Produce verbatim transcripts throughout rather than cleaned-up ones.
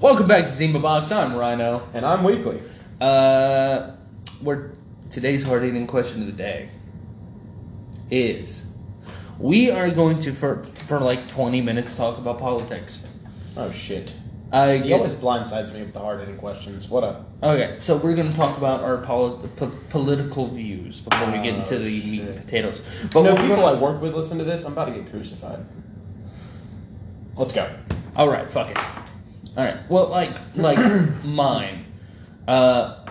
Welcome back to Zima Box. I'm Rhino. And I'm Weekly. Uh, we're, today's hard-eating question of the day is, we are going to, for, for like twenty minutes, talk about politics. Oh, shit. I get, he always blindsides me with the hard-hitting questions. What up? Okay, so we're going to talk about our poli- po- political views before we get into oh, the shit. meat and potatoes. But no, people gonna... I work with listen to this. I'm about to get crucified. Let's go. All right, fuck it. All right. Well, like, like mine. Uh,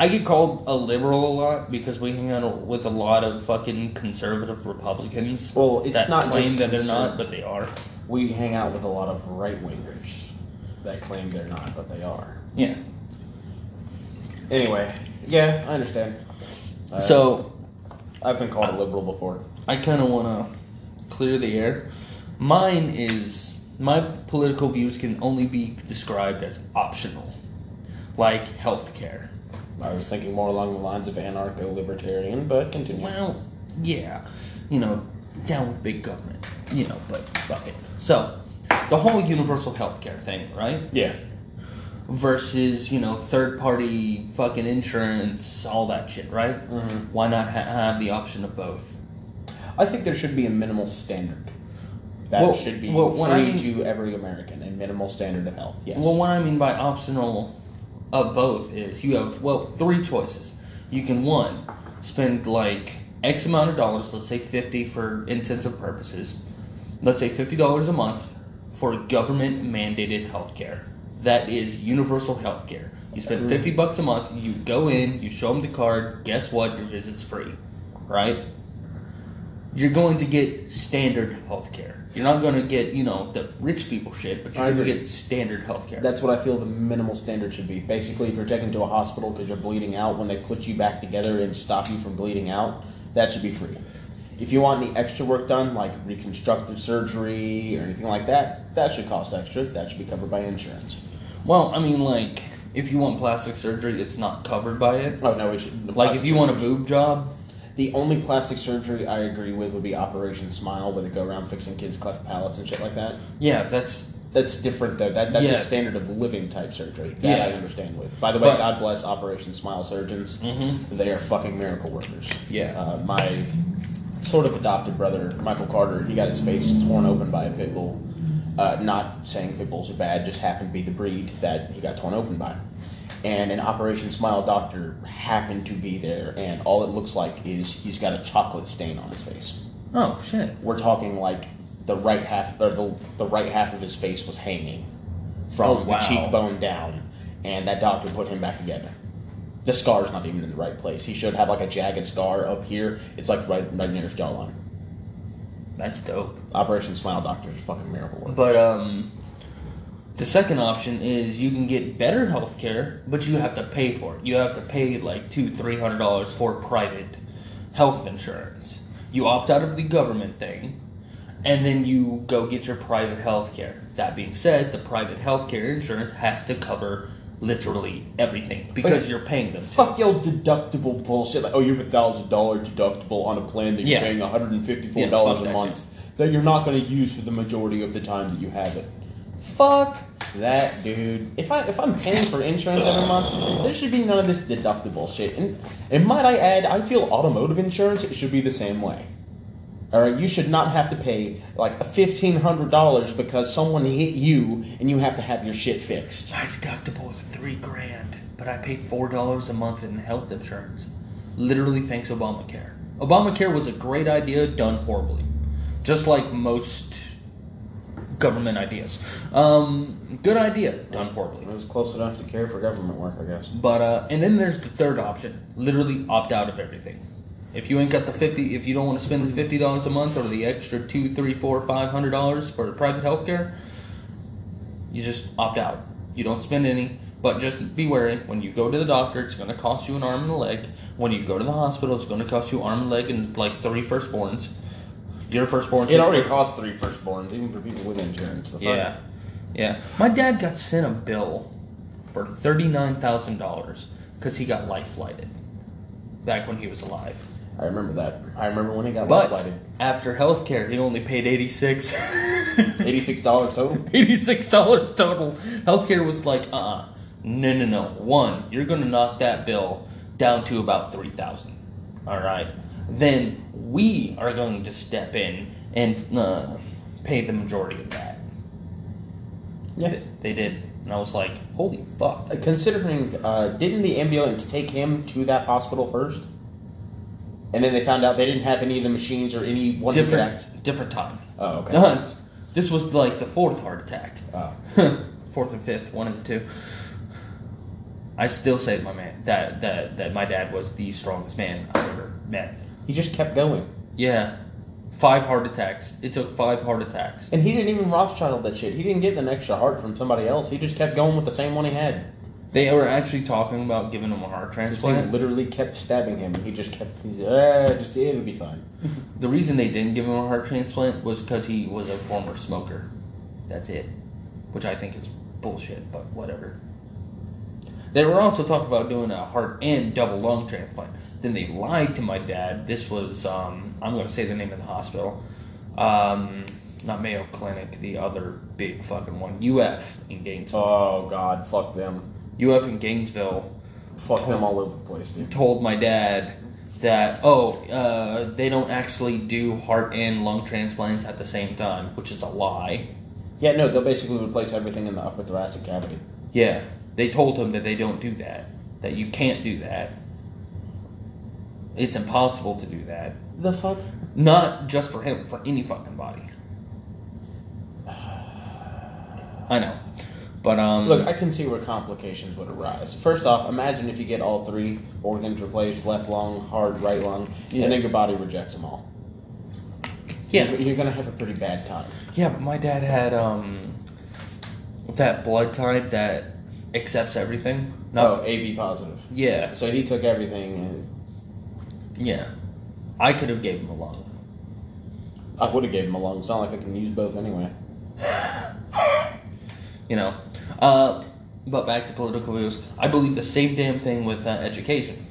I get called a liberal a lot because we hang out with a lot of fucking conservative Republicans. Well, it's that not claim just that they're not, but they are. We hang out with a lot of right-wingers that claim they're not, but they are. Yeah. Anyway, yeah, I understand. Uh, so, I've been called I, a liberal before. I kind of want to clear the air. Mine is, my political views can only be described as optional, like healthcare. I was thinking more along the lines of anarcho-libertarian, but continue. Well, yeah, you know, down with big government, you know, but fuck it. So, the whole universal healthcare thing, right? Yeah. Versus, you know, third-party fucking insurance, all that shit, right? Mm-hmm. Why not ha- have the option of both? I think there should be a minimal standard. That well, should be well, free I mean, to every American, a minimal standard of health, yes. Well, what I mean by optional of both is you have, well, three choices. You can, one, spend, like, X amount of dollars, let's say fifty for intents and purposes, let's say fifty dollars a month for government-mandated health care. That is universal health care. You spend fifty bucks a month, you go in, you show them the card, guess what, your visit's free, right? You're going to get standard health care. You're not going to get, you know, the rich people shit, but you're going to get standard health care. That's what I feel the minimal standard should be. Basically, if you're taken to a hospital because you're bleeding out, when they put you back together and stop you from bleeding out, that should be free. If you want any extra work done, like reconstructive surgery or anything like that, that should cost extra. That should be covered by insurance. Well, I mean, like, if you want plastic surgery, it's not covered by it. Oh, no, it should. Like, if you want a boob job. The only plastic surgery I agree with would be Operation Smile, where they go around fixing kids' cleft palates and shit like that. Yeah, that's... That's different, though. That, that's yeah. a standard of living type surgery. That yeah. I understand with. By the way, but, God bless Operation Smile surgeons. Mm-hmm. They are fucking miracle workers. Yeah. Uh, my sort of adopted brother, Michael Carter, he got his face torn open by a pit bull. Uh, not saying pit bulls are bad, just happened to be the breed that he got torn open by. And an Operation Smile doctor happened to be there, and all it looks like is he's got a chocolate stain on his face. Oh, shit. We're talking like... The right half, or the the right half of his face was hanging from oh, wow. the cheekbone down, and that doctor put him back together. The scar's not even in the right place. He should have like a jagged scar up here. It's like right, right near his jawline. That's dope. Operation Smile doctor is fucking miracle work. But um, the second option is you can get better health care, but you have to pay for it. You have to pay like two, three hundred dollars for private health insurance. You opt out of the government thing. And then you go get your private health care. That being said, the private health care insurance has to cover literally everything because okay. you're paying them. Fuck your deductible bullshit. Like, oh, you have a thousand dollar deductible on a plan that you're yeah. paying one hundred and fifty four dollars yeah, a month shit. That you're not going to use for the majority of the time that you have it. Fuck that, dude. If I if I'm paying for insurance every month, there should be none of this deductible shit. And and might I add, I feel automotive insurance it should be the same way. All right, you should not have to pay like fifteen hundred dollars because someone hit you and you have to have your shit fixed. My deductible was three grand, but I paid four dollars a month in health insurance. Literally, thanks to Obamacare. Obamacare was a great idea done horribly, just like most government ideas. Um, good idea done horribly. It was close enough to care for government work, I guess. But uh, and then there's the third option: literally opt out of everything. If you ain't got the fifty, if you don't want to spend the fifty dollars a month or the extra two, three, four, five hundred dollars for private healthcare, you just opt out. You don't spend any. But just be wary, when you go to the doctor, it's going to cost you an arm and a leg. When you go to the hospital, it's going to cost you an arm and a leg and like three firstborns. Your firstborn. It already costs three firstborns, even for people with insurance. The fuck? Yeah, yeah. My dad got sent a bill for thirty nine thousand dollars because he got life flighted back when he was alive. I remember that. I remember when he got but light-lighted. After healthcare, he only paid eighty-six. eighty-six dollars total? eighty-six dollars total. Healthcare was like, uh-uh. No, no, no. One, you're going to knock that bill down to about three thousand dollars. All right? Then we are going to step in and uh, pay the majority of that. Yeah. They did. And I was like, holy fuck. Considering, uh, didn't the ambulance take him to that hospital first? And then they found out they didn't have any of the machines or any one different act. Different time. Oh, okay. Done. This was like the fourth heart attack. Oh. Fourth and fifth, one and two. I still say to my man that, that that my dad was the strongest man I've ever met. He just kept going. Yeah. Five heart attacks. It took five heart attacks. And he didn't even Rothschild that shit. He didn't get an extra heart from somebody else. He just kept going with the same one he had. They were actually talking about giving him a heart transplant. They literally kept stabbing him. He just kept, he's ah, just, it'll be fine. The reason they didn't give him a heart transplant was because he was a former smoker. That's it. Which I think is bullshit, but whatever. They were also talking about doing a heart and double lung transplant. Then they lied to my dad. This was, um, I'm going to say the name of the hospital. Um... Not Mayo Clinic, the other big fucking one. U F in Gainesville. Oh, God, fuck them. U F in Gainesville. Fuck told, them all over the place, dude. Told my dad that, oh, uh, they don't actually do heart and lung transplants at the same time, which is a lie. Yeah, no, they'll basically replace everything in the upper thoracic cavity. Yeah, they told him that they don't do that, that you can't do that. It's impossible to do that. The fuck? Not just for him, for any fucking body. I know, but um. Look, I can see where complications would arise. First off, imagine if you get all three organs replaced: left lung, heart, right lung, yeah. And then your body rejects them all. Yeah, you're, you're gonna have a pretty bad time. Yeah, but my dad had um that blood type that accepts everything. Not, oh, A B positive. Yeah. So he took everything. And... Yeah, I could have gave him a lung. I would have gave him a lung. It's not like I can use both anyway. You know, uh, but back to political views. I believe the same damn thing with uh, education.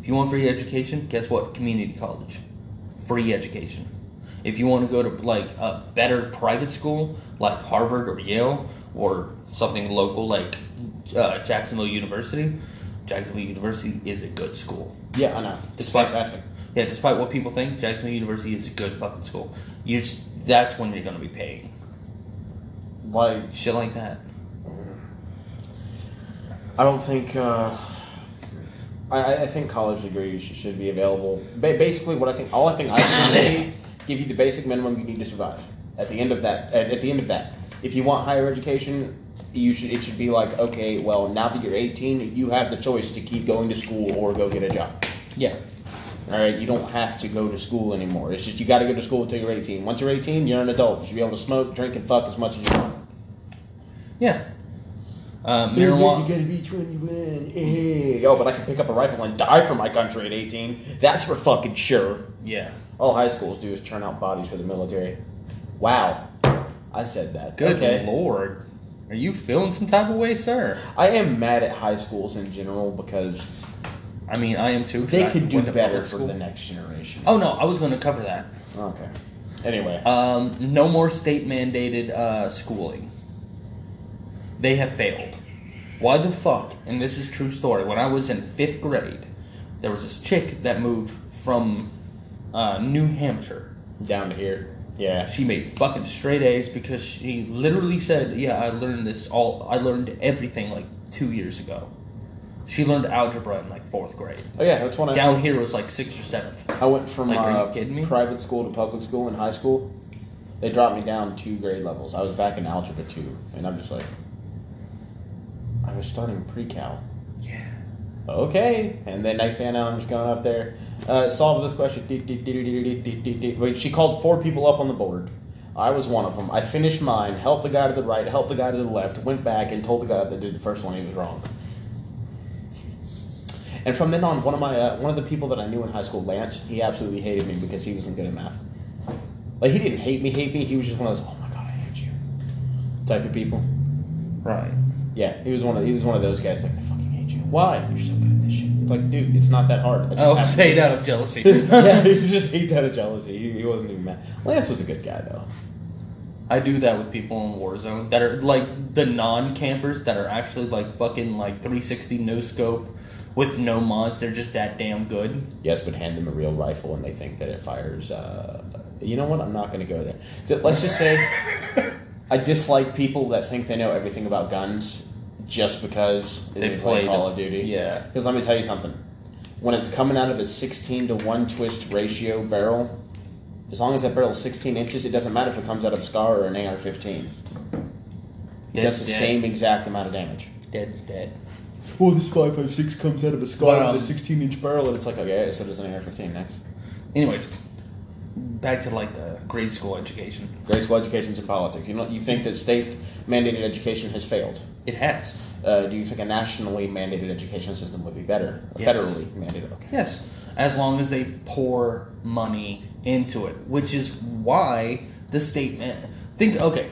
If you want free education, guess what? Community college. Free education. If you want to go to, like, a better private school, like Harvard or Yale, or something local like uh, Jacksonville University, Jacksonville University is a good school. Yeah, I know. Despite, fantastic. Yeah, despite what people think, Jacksonville University is a good fucking school. You just, that's when you're going to be paying. Like, shit like that. I don't think, uh, I, I think college degrees should be available. Ba- basically, what I think, all I think I can give you the basic minimum you need to survive. At the end of that, at, at the end of that, if you want higher education, you should. It should be like, okay, well, now that you're eighteen, you have the choice to keep going to school or go get a job. Yeah. All right, you don't have to go to school anymore. It's just you got to go to school until you're eighteen. Once you're eighteen, you're an adult. You should be able to smoke, drink, and fuck as much as you want. Yeah. Uh, marijuana. You gotta be twenty-one. Hey. Yo, but I can pick up a rifle and die for my country at eighteen. That's for fucking sure. Yeah. All high schools do is turn out bodies for the military. Wow. I said that. Good okay. Lord. Are you feeling some type of way, sir? I am mad at high schools in general because... I mean, I am too. They could do better for the next generation. Oh, no. I was going to cover that. Okay. Anyway. Um, no more state-mandated uh, schooling. They have failed. Why the fuck? And this is true story. When I was in fifth grade, there was this chick that moved from uh, New Hampshire. Down to here. Yeah. She made fucking straight A's because she literally said, yeah, I learned this all. I learned everything like two years ago. She learned algebra in like fourth grade. Oh yeah, that's one. I Down here was like sixth or seventh. I went from like, uh, private school to public school in high school. They dropped me down two grade levels. I was back in algebra two, and I'm just like, I was starting pre-cal. Yeah. Okay, and then next thing I know, I'm just going up there. Uh, solve this question. Wait, she called four people up on the board. I was one of them. I finished mine. Helped the guy to the right. Helped the guy to the left. Went back and told the guy that did the first one he was wrong. And from then on, one of my uh, one of the people that I knew in high school, Lance, he absolutely hated me because he wasn't good at math. Like, he didn't hate me, hate me. He was just one of those, oh my god, I hate you, type of people. Right. Yeah, he was one of he was one of those guys like, I fucking hate you. Why? You're so good at this shit. It's like, dude, it's not that hard. I just oh, it's hate out of jealousy. Yeah, he just hates out of jealousy. He, he wasn't even mad. Lance was a good guy, though. I do that with people in Warzone that are, like, the non-campers that are actually, like, fucking, like, three sixty no-scope with no mods. They're just that damn good. Yes, but hand them a real rifle and they think that it fires, uh... You know what? I'm not going to go there. Let's just say I dislike people that think they know everything about guns just because they, they play Call of Duty. Yeah. Because let me tell you something. When it's coming out of a sixteen to one twist ratio barrel... As long as that barrel's sixteen inches, it doesn't matter if it comes out of SCAR or an A R fifteen. It does the dead. same exact amount of damage. Dead's dead. Well, this five five six comes out of a SCAR with um, a sixteen inch barrel, and it's like, okay, so does an A R fifteen next. Anyways, back to like the grade school education. Grade school education's in politics. You know, you think that state mandated education has failed? It has. Uh, do you think a nationally mandated education system would be better? Yes. Federally mandated? Okay. Yes. As long as they pour money into it, which is why the statement. Think, okay,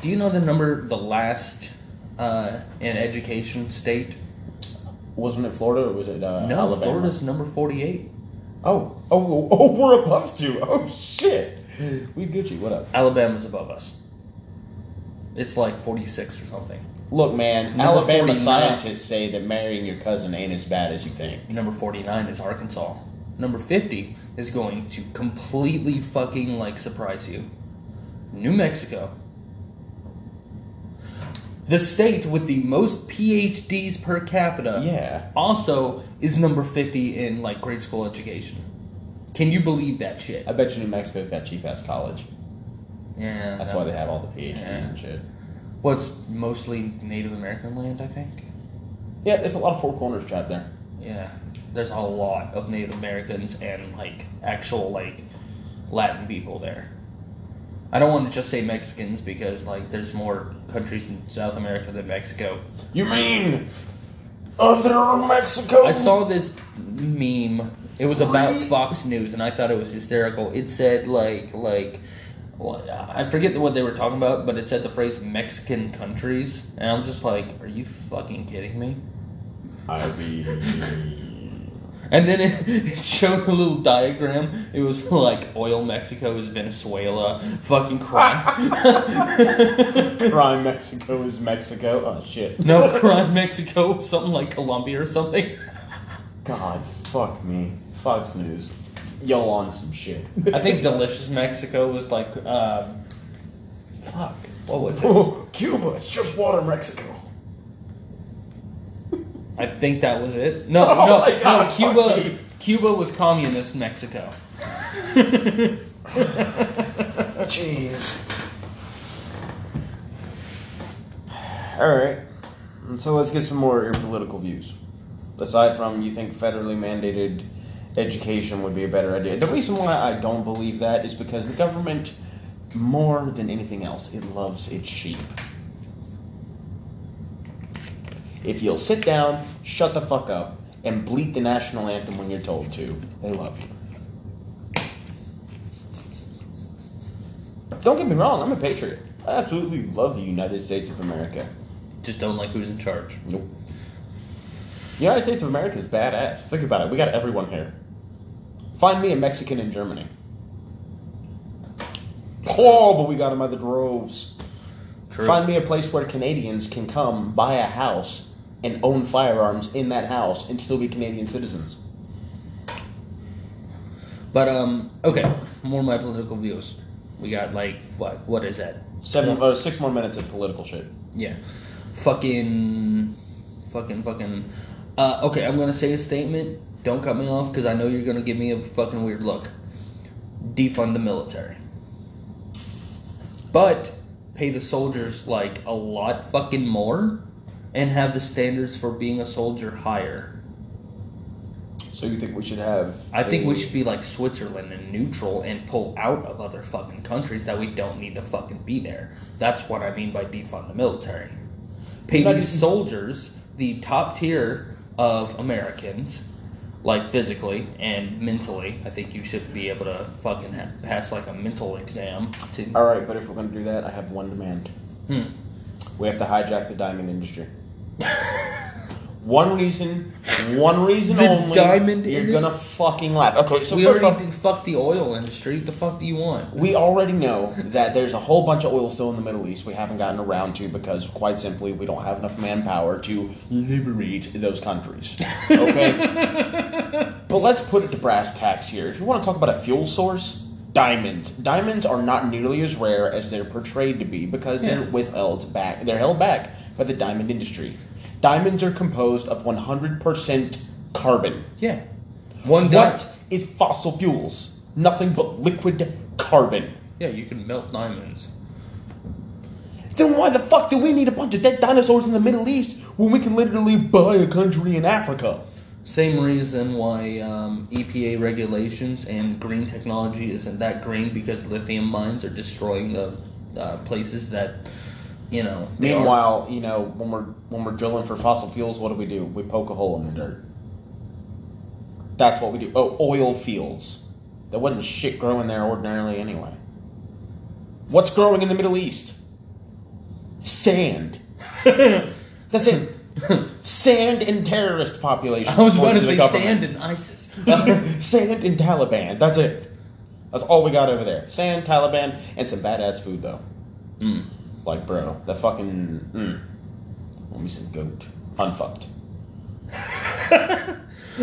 do you know the number, the last uh, in education state? Wasn't it Florida or was it uh, no, Alabama? No, Florida's number forty-eight. Oh, oh, oh, we're above two. Oh, shit. We Gucci, what up? Alabama's above us. It's like forty-six or something. Look, man, number Alabama scientists say that marrying your cousin ain't as bad as you think. Number forty-nine is Arkansas. Number fifty is going to completely fucking, like, surprise you. New Mexico. The state with the most P H Ds per capita yeah. also is number fifty in, like, grade school education. Can you believe that shit? I bet you New Mexico's got cheap-ass college. Yeah. That's that, why they have all the P H Ds yeah. and shit. Well, it's mostly Native American land, I think. Yeah, there's a lot of Four Corners tribe there. Yeah. There's a lot of Native Americans and, like, actual, like, Latin people there. I don't want to just say Mexicans because, like, there's more countries in South America than Mexico. You mean other Mexico? I saw this meme. It was about Fox News, and I thought it was hysterical. It said, like, like... I forget what they were talking about, but it said the phrase Mexican countries, and I'm just like, are you fucking kidding me? I mean... And then it, it showed a little diagram. It was like, oil Mexico is Venezuela. Fucking crime. Crime Mexico is Mexico. Oh, shit. No, crime Mexico was something like Colombia or something. God, fuck me. Fox News. Y'all on some shit. I think Delicious Mexico was like, uh... Fuck. What was it? Oh, Cuba. It's just water Mexico. I think that was it. No, oh no, God, no. Cuba, Cuba was communist Mexico. Jeez. All right. So let's get some more of your political views. Aside from you think federally mandated education would be a better idea. The reason why I don't believe that is because the government, more than anything else, it loves its sheep. If you'll sit down, shut the fuck up, and bleat the national anthem when you're told to, they love you. Don't get me wrong, I'm a patriot. I absolutely love the United States of America. Just don't like who's in charge. Nope. The United States of America is badass. Think about it. We got everyone here. Find me a Mexican in Germany. Oh, but we got them by the droves. True. Find me a place where Canadians can come, buy a house, and own firearms in that house and still be Canadian citizens. But, um, okay, more of my political views. We got, like, what? What is that? Seven, uh, six more minutes of political shit. Yeah. Fucking, fucking, fucking. Uh, okay, I'm going to say a statement. Don't cut me off because I know you're going to give me a fucking weird look. Defund the military. But... pay the soldiers, like, a lot fucking more and have the standards for being a soldier higher. So you think we should have... I a... think we should be like Switzerland and neutral and pull out of other fucking countries that we don't need to fucking be there. That's what I mean by defund the military. Pay these soldiers, the top tier of Americans, like, physically and mentally. I think you should be able to fucking ha- pass, like, a mental exam. To... All right, but if we're going to do that, I have one demand. Hmm. We have to hijack the diamond industry. One reason, one reason the only, diamond you're industry? Gonna fucking laugh. Okay, so we first already off, fuck the oil industry. The fuck do you want? We already know that there's a whole bunch of oil still in the Middle East we haven't gotten around to because, quite simply, we don't have enough manpower to liberate those countries. Okay? But let's put it to brass tacks here. If you want to talk about a fuel source, diamonds. Diamonds are not nearly as rare as they're portrayed to be because yeah. they're withheld back. They're held back by the diamond industry. Diamonds are composed of one hundred percent carbon. Yeah. One what di- is fossil fuels? Nothing but liquid carbon. Yeah, you can melt diamonds. Then why the fuck do we need a bunch of dead dinosaurs in the Middle East when we can literally buy a country in Africa? Same reason why um, E P A regulations and green technology isn't that green because lithium mines are destroying the uh, places that... You know, meanwhile, are. you know, when we're when we're drilling for fossil fuels, what do we do? We poke a hole in the dirt. That's what we do. Oh, oil fields. There wasn't shit growing there ordinarily anyway. What's growing in the Middle East? Sand. That's it. Sand and terrorist population. I was about to say sand and ISIS. Sand and Taliban. That's it. That's all we got over there. Sand, Taliban, and some badass food, though. Mm. Like, bro, that fucking, mm, let me say goat, unfucked.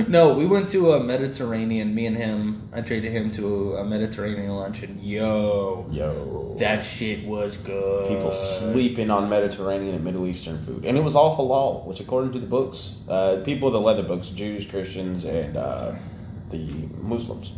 No, we went to a Mediterranean, me and him, I traded him to a Mediterranean lunch, and yo, yo, that shit was good. People sleeping on Mediterranean and Middle Eastern food, and it was all halal, which according to the books, uh, people that led the books, Jews, Christians, and uh, the Muslims,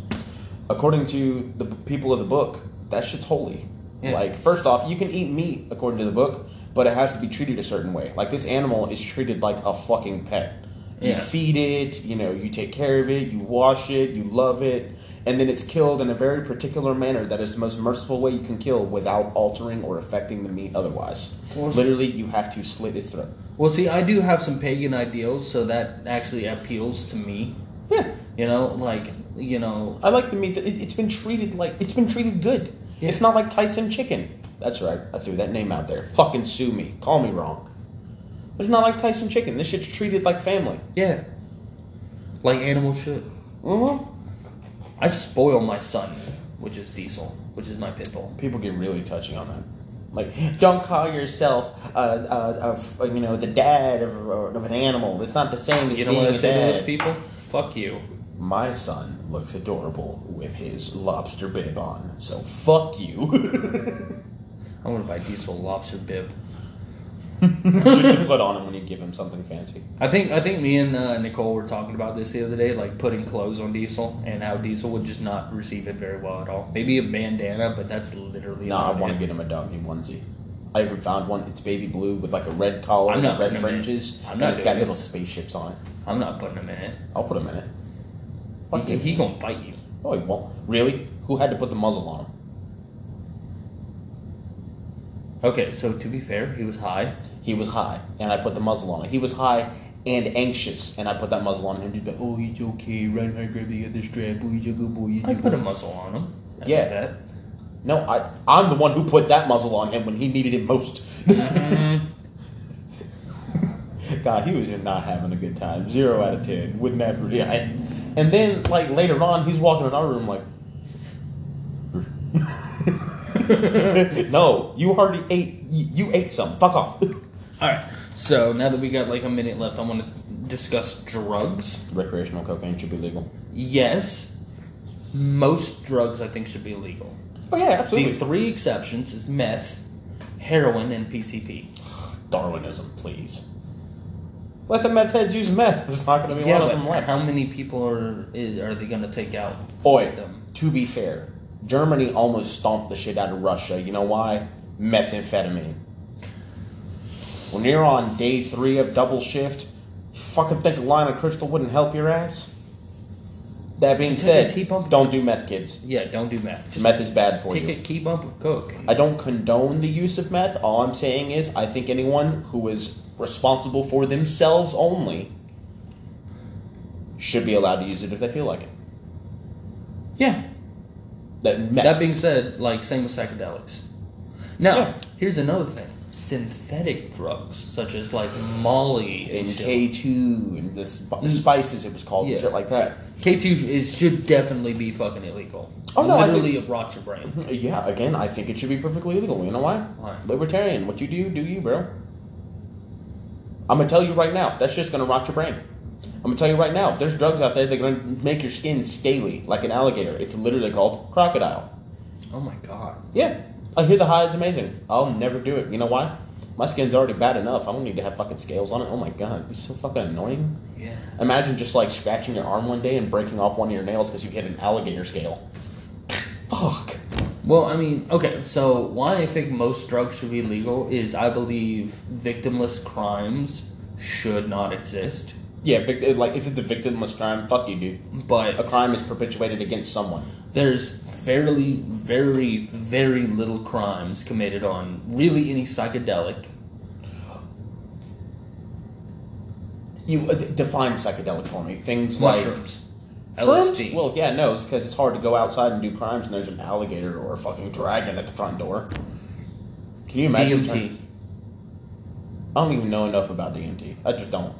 according to the people of the book, that shit's holy. Yeah. Like, first off, you can eat meat, according to the book, but it has to be treated a certain way. Like, this animal is treated like a fucking pet. You yeah. feed it, you know, you take care of it, you wash it, you love it, and then it's killed in a very particular manner that is the most merciful way you can kill without altering or affecting the meat otherwise. Well, literally, you have to slit its throat. Well, see, I do have some pagan ideals, so that actually appeals to me. Yeah. You know, like, you know... I like the meat. That it, it's been treated like... It's been treated good. Yeah. It's not like Tyson chicken. That's right. I threw that name out there. Fucking sue me. Call me wrong. But it's not like Tyson chicken. This shit's treated like family. Yeah. Like animal shit. Mm-hmm. I spoil my son, which is Diesel, which is my pit bull. People get really touchy on that. Like, don't call yourself, uh, uh, uh, you know, the dad of, of an animal. It's not the same as you being a dad. You know what I say to those people? Fuck you. My son looks adorable with his lobster bib on, so fuck you. I want to buy Diesel lobster bib. Just to put on him when you give him something fancy. I think I think me and uh, Nicole were talking about this the other day, like putting clothes on Diesel, and how Diesel would just not receive it very well at all. Maybe a bandana, but that's literally nah, about it. No, I want to get him a doggy onesie. I haven't found one. It's baby blue with like a red collar and red fringes, and it's got little spaceships on it. I'm not putting him in it. I'll put him in it. He, he gonna bite you. Oh, he won't. Really? Who had to put the muzzle on him? Okay, so to be fair, he was high. He was high, and I put the muzzle on him. He was high and anxious, and I put that muzzle on him. He'd be like, oh, he's okay. Right now, grab the other strap. Oh, he's a good boy. I put a muzzle on him. I yeah. That. No, I, I'm the one who put that muzzle on him when he needed it most. Mm-hmm. God, he was not having a good time. Zero out of ten. Wouldn't have... Yeah, I, And then, like, later on, he's walking in our room like, no, you already ate, you, you ate some. Fuck off. All right. So, now that we got, like, a minute left, I want to discuss drugs. Recreational cocaine should be legal. Yes. Most drugs, I think, should be legal. Oh, yeah, absolutely. The three exceptions is meth, heroin, and P C P. Darwinism, please. Let the meth heads use meth. There's not going to be yeah, one of them left. How many people are are they going to take out? Oi, them? To be fair, Germany almost stomped the shit out of Russia. You know why? Methamphetamine. When you're on day three of double shift, you fucking think a line of crystal wouldn't help your ass? That being said, don't do meth, kids. Yeah, don't do meth. Just meth is bad for you. Take a key bump of coke. I don't condone the use of meth. All I'm saying is I think anyone who is... responsible for themselves only should be allowed to use it if they feel like it. Yeah. That, that being said, like, same with psychedelics. Now, yeah. Here's another thing. synthetic drugs, such as like Molly and, and K two and the, sp- the spices it was called, yeah. and shit like that. K two is should definitely be fucking illegal. Oh, no, literally, it rots your brain. Yeah, again, I think it should be perfectly illegal. You know why? Why? Libertarian. What you do, do you, bro. I'm going to tell you right now, that's just going to rot your brain. I'm going to tell you right now, there's drugs out there that are going to make your skin scaly, like an alligator. It's literally called crocodile. Oh my god. Yeah. I hear the high is amazing. I'll never do it. You know why? My skin's already bad enough. I don't need to have fucking scales on it. Oh my god, it'd be so fucking annoying. Yeah. Imagine just like scratching your arm one day and breaking off one of your nails because you hit an alligator scale. Fuck. Well, I mean, okay, so why I think most drugs should be legal is I believe victimless crimes should not exist. Yeah, like if it's a victimless crime, fuck you, dude. But a crime is perpetuated against someone. There's fairly, very, very little crimes committed on really any psychedelic. You uh, define psychedelic for me. Things mushrooms. Like mushrooms, L S D. Well, yeah, no, it's because it's hard to go outside and do crimes, and there's an alligator or a fucking dragon at the front door. Can you imagine? D M T. Trying... I don't even know enough about D M T. I just don't.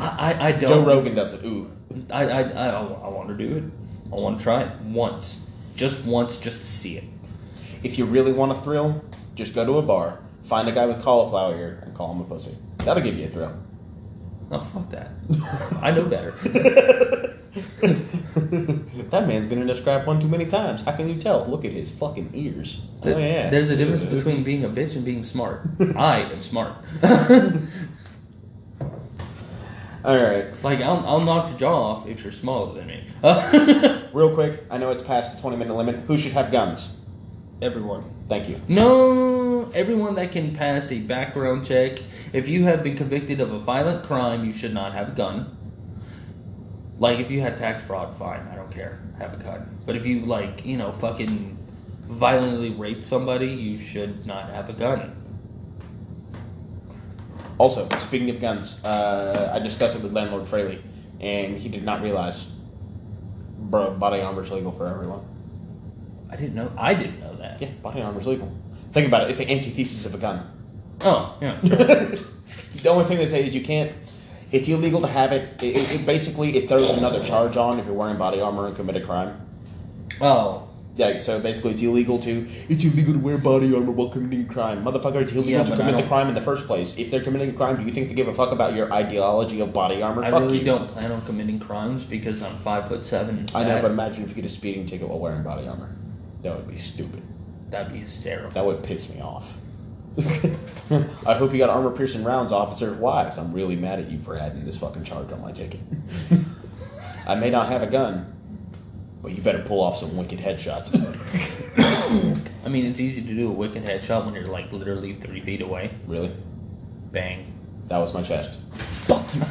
I, I, I don't. Joe Rogan does it. Ooh. I I I, I want to do it. I want to try it once. Just once, just to see it. If you really want a thrill, just go to a bar, find a guy with cauliflower ear, and call him a pussy. That'll give you a thrill. Oh, fuck that. I know better. That man's been in a scrap one too many times. How can you tell? Look at his fucking ears. The, oh, yeah. There's a difference between being a bitch and being smart. I am smart. Alright. Like, I'll, I'll knock your jaw off if you're smaller than me. Real quick, I know it's past the twenty-minute limit. Who should have guns? Everyone. Thank you. No, everyone that can pass a background check. If you have been convicted of a violent crime, you should not have a gun. Like, if you had tax fraud, fine. I don't care. Have a gun. But if you, like, you know, fucking violently raped somebody, you should not have a gun. Also, speaking of guns, uh, I discussed it with Landlord Fraley, and he did not realize, bro, body armor's legal for everyone. I didn't know. I didn't know that. Yeah, body armor's legal. Think about it. It's the antithesis of a gun. Oh, yeah. The only thing they say is you can't. It's illegal to have it. It, it, it basically, it throws another charge on if you're wearing body armor and commit a crime. Oh. Yeah, so basically it's illegal to it's illegal to wear body armor while committing a crime. Motherfucker, it's illegal yeah, to commit the crime in the first place. If they're committing a crime, do you think they give a fuck about your ideology of body armor? I fuck really you. don't plan on committing crimes because I'm five foot seven. I know, but imagine if you get a speeding ticket while wearing body armor. That would be stupid. That'd be hysterical. That would piss me off. I hope you got armor piercing rounds, officer. Why? Because I'm really mad at you for adding this fucking charge on my ticket. I may not have a gun. Well, you better pull off some wicked headshots. I mean, it's easy to do a wicked headshot when you're, like, literally three feet away. Really? Bang. That was my chest. Fuck you!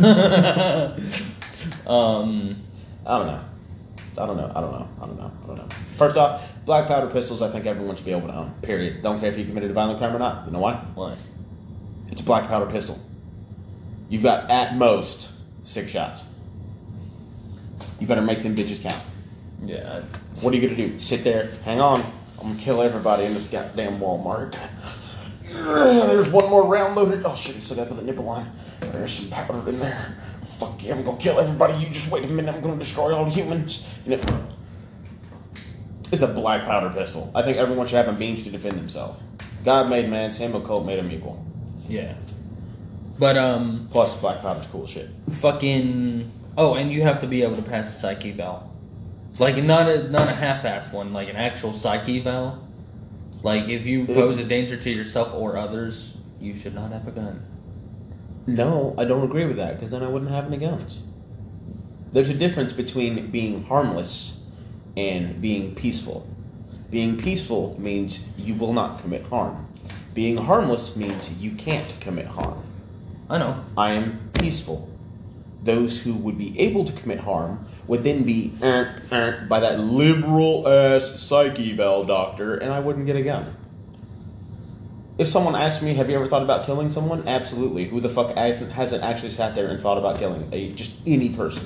um, I don't know. I don't know. I don't know. I don't know. I don't know. First off, black powder pistols, I think everyone should be able to own. Period. Don't care if you committed a violent crime or not. You know why? Why? It's a black powder pistol. You've got, at most, six shots. You better make them bitches count. Yeah. What are you going to do? Sit there? Hang on. I'm going to kill everybody in this goddamn Walmart. There's one more round loaded. Oh, shit. It's set up with a nipple line. There's some powder in there. Fuck yeah. I'm going to kill everybody. You just wait a minute. I'm going to destroy all the humans. And it... It's a black powder pistol. I think everyone should have a means to defend themselves. God made man. Samuel Colt made him equal. Yeah. But, um... Plus, black powder's cool shit. Fucking... Oh, and you have to be able to pass a psyche valve. Like, not a not a half-assed one, like an actual psyche valve. Like, if you pose a danger to yourself or others, you should not have a gun. No, I don't agree with that, because then I wouldn't have any guns. There's a difference between being harmless and being peaceful. Being peaceful means you will not commit harm. Being harmless means you can't commit harm. I know. I am peaceful. Those who would be able to commit harm would then be uh, uh, by that liberal-ass psyche eval doctor, and I wouldn't get a gun. If someone asked me, have you ever thought about killing someone? Absolutely. Who the fuck hasn't, hasn't actually sat there and thought about killing a, just any person?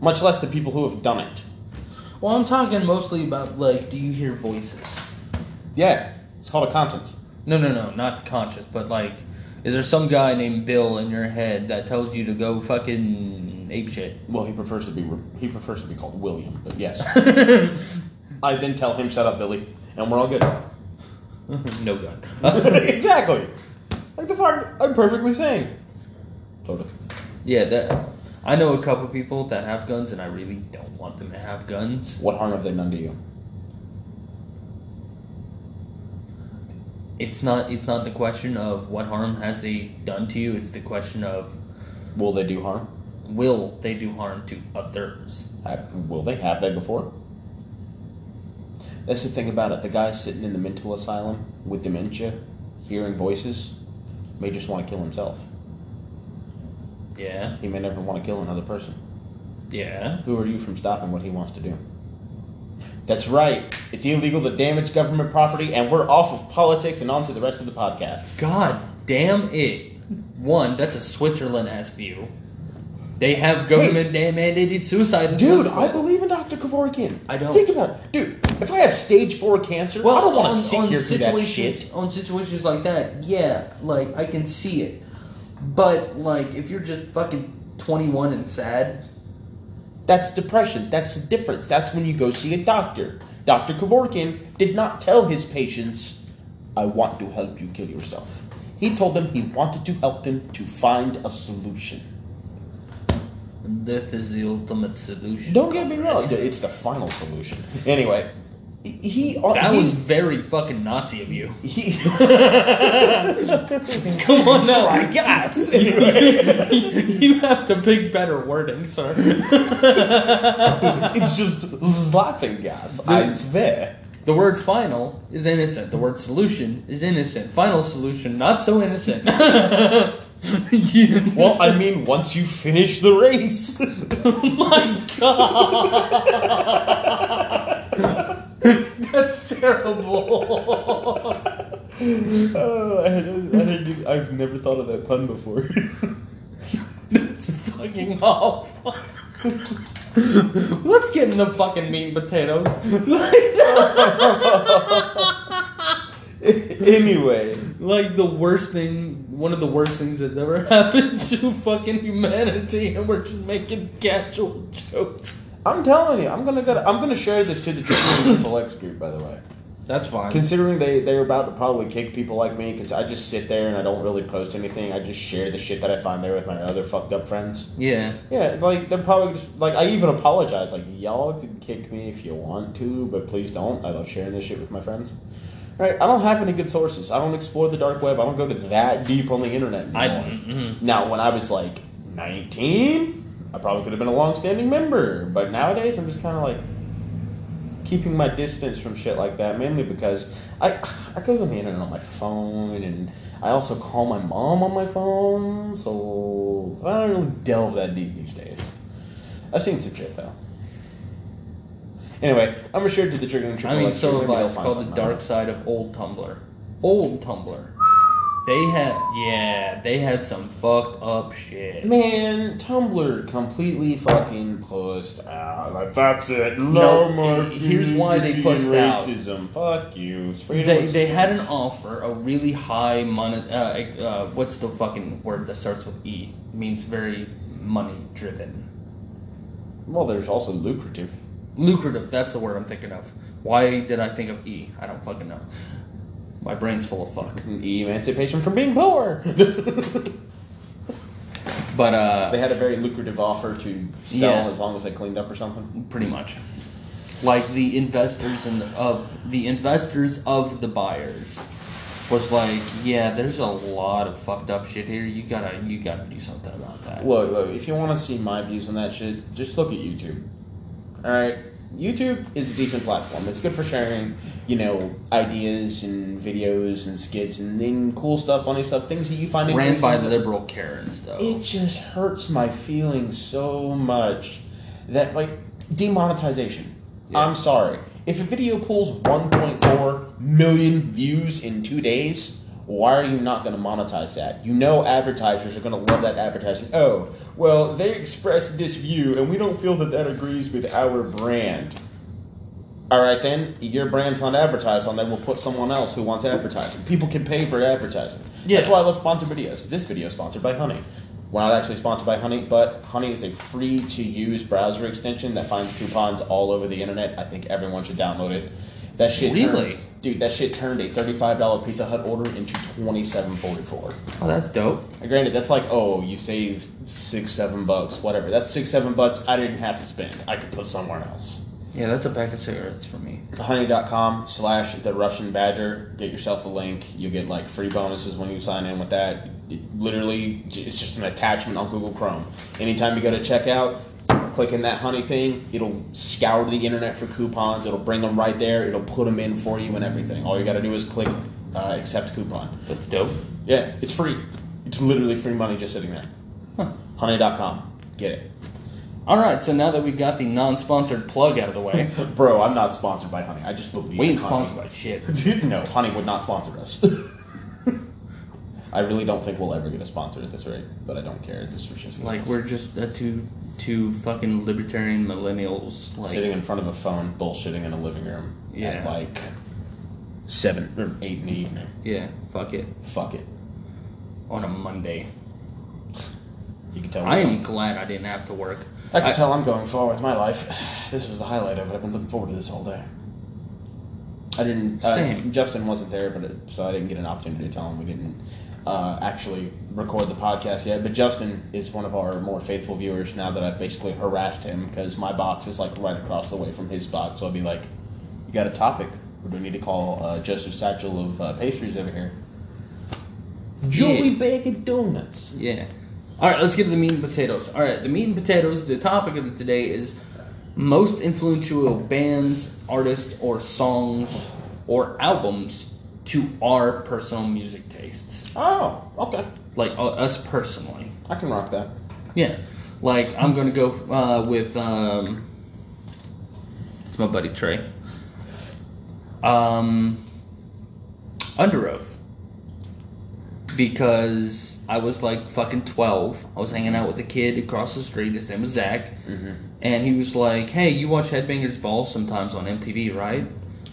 Much less the people who have done it. Well, I'm talking mostly about, like, do you hear voices? Yeah. It's called a conscience. No, no, no, not conscious, but like, is there some guy named Bill in your head that tells you to go fucking ape shit? Well, he prefers to be he prefers to be called William, but yes. I then tell him, "Shut up, Billy," and we're all good. No gun. Exactly. Like the part I'm perfectly sane. Totally. Yeah, that. I know a couple people that have guns, and I really don't want them to have guns. What harm have they done to you? It's not. It's not the question of what harm has they done to you. It's the question of will they do harm? Will they do harm to others? Have, will they have they before? That's the thing about it. The guy sitting in the mental asylum with dementia, hearing voices, may just want to kill himself. Yeah. He may never want to kill another person. Yeah. Who are you from stopping what he wants to do? That's right. It's illegal to damage government property, and we're off of politics and on to the rest of the podcast. God damn it. One, that's a Switzerland-ass view. They have government-mandated hey, suicide. Dude, I believe in Doctor Kevorkian. I don't. Think about it. Dude, if I have stage four cancer, well, I don't want to sit here through that shit. On situations like that, yeah, like, I can see it. But, like, if you're just fucking twenty-one and sad... That's depression. That's the difference. That's when you go see a doctor. Doctor Kevorkian did not tell his patients, "I want to help you kill yourself." He told them he wanted to help them to find a solution. Death is the ultimate solution. Don't get me wrong. It's the final solution. Anyway... He, that he, was very fucking Nazi of you. He, Come on now, I guess. You have to pick better wording, sir. It's just laughing gas, I swear. The word final is innocent. The word solution is innocent. Final solution, not so innocent. Well, I mean, once you finish the race. Oh my god. That's terrible. Oh, I, I, I, I've never thought of that pun before. That's fucking awful. Let's get in the fucking meat and potatoes. Anyway, like the worst thing, one of the worst things that's ever happened to fucking humanity, and we're just making casual jokes. I'm telling you, I'm gonna go to, I'm gonna share this to the Triple X group. By the way, that's fine. Considering they they're about to probably kick people like me, because I just sit there and I don't really post anything. I just share the shit that I find there with my other fucked up friends. Yeah, yeah. Like they're probably just like I even apologize. Like y'all can kick me if you want to, but please don't. I love sharing this shit with my friends. Right? I don't have any good sources. I don't explore the dark web. I don't go to that deep on the internet anymore. I, mm-hmm. Now, when I was like nineteen. I probably could have been a long-standing member, but nowadays I'm just kind of like keeping my distance from shit like that, mainly because I I go on the internet on my phone, and I also call my mom on my phone, so I don't really delve that deep these days. I've seen some shit, though. Anyway, I'm assured to the trigger and triple. I mean, so have I. It's called the dark side of old Tumblr. Old Tumblr. They had, yeah, they had some fucked up shit. Man, Tumblr completely fucking pushed out. Like, that's it. No, no more. Here's why they pushed racism. Out. Fuck you. They, they had an offer, a really high money. Uh, uh, what's the fucking word that starts with E? It means very money driven. Well, there's also lucrative. Lucrative. That's the word I'm thinking of. Why did I think of E? I don't fucking know. My brain's full of fuck. Emancipation from being poor. But uh, they had a very lucrative offer to sell yeah, as long as they cleaned up or something. Pretty much, like the investors and of the investors of the buyers was like, yeah, there's a lot of fucked up shit here. You gotta, you gotta do something about that. Look, look. If you want to see my views on that shit, just look at YouTube. All right. YouTube is a decent platform. It's good for sharing, you know, ideas and videos and skits and then cool stuff, funny stuff, things that you find interesting. Ran by liberal Karens, though. It just hurts my feelings so much that, like, demonetization. Yeah. I'm sorry. If a video pulls one point four million views in two days... Why are you not going to monetize that? You know advertisers are going to love that advertising. Oh, well, they expressed this view, and we don't feel that that agrees with our brand. all right, then your brand's not advertised on that. We'll put someone else who wants advertising. People can pay for advertising. Yeah. That's why I love sponsored videos. This video is sponsored by Honey. We're not actually sponsored by Honey, but Honey is a free-to-use browser extension that finds coupons all over the internet. I think everyone should download it. That shit really? Turned, dude, that shit turned a thirty-five dollar Pizza Hut order into twenty-seven forty-four. Oh, that's dope. And granted, that's like, oh, you saved six, seven bucks, whatever. That's six, seven bucks I didn't have to spend. I could put somewhere else. Yeah, that's a pack of cigarettes for me. Honey.com slash the Russian Badger. Get yourself a link. You'll get like free bonuses when you sign in with that. It literally, it's just an attachment on Google Chrome. Anytime you go to checkout, click in that Honey thing. It'll scour the internet for coupons. It'll bring them right there. It'll put them in for you and everything. All you got to do is click uh, accept coupon. That's dope. Yeah, it's free. It's literally free money just sitting there. Huh. Honey dot com. Get it. All right, so now that we've got the non-sponsored plug out of the way. Bro, I'm not sponsored by Honey. I just believe we ain't sponsored by shit. No, Honey would not sponsor us. I really don't think we'll ever get a sponsor at this rate, but I don't care. This is just like, we're just uh, two two fucking libertarian millennials. Like, sitting in front of a phone, bullshitting in a living room yeah. at like seven or eight in the evening. Yeah, fuck it. Fuck it. On a Monday. You can tell I am glad I didn't have to work. I can I, tell I'm going forward with my life. This was the highlight of it. I've been looking forward to this all day. I didn't. Same. Uh, Jefferson wasn't there, but it, so I didn't get an opportunity to tell him. We didn't uh, actually record the podcast yet. But Jefferson is one of our more faithful viewers now that I've basically harassed him because my box is like right across the way from his box. So I'll be like, "You got a topic? Or do we need to call uh, Joseph Satchel of uh, Pastries over here?" Yeah. Joey Baker Donuts. Yeah. All right, let's get to the meat and potatoes. All right, the meat and potatoes, the topic of today is most influential bands, artists, or songs, or albums to our personal music tastes. Oh, okay. Like, uh, us personally. I can rock that. Yeah. Like, I'm going to go uh, with, um, it's my buddy Trey, um, Underoath. Because I was like fucking twelve. I was hanging out with a kid across the street. His name was Zach. Mm-hmm. And he was like, hey, you watch Headbangers Ball sometimes on M T V, right?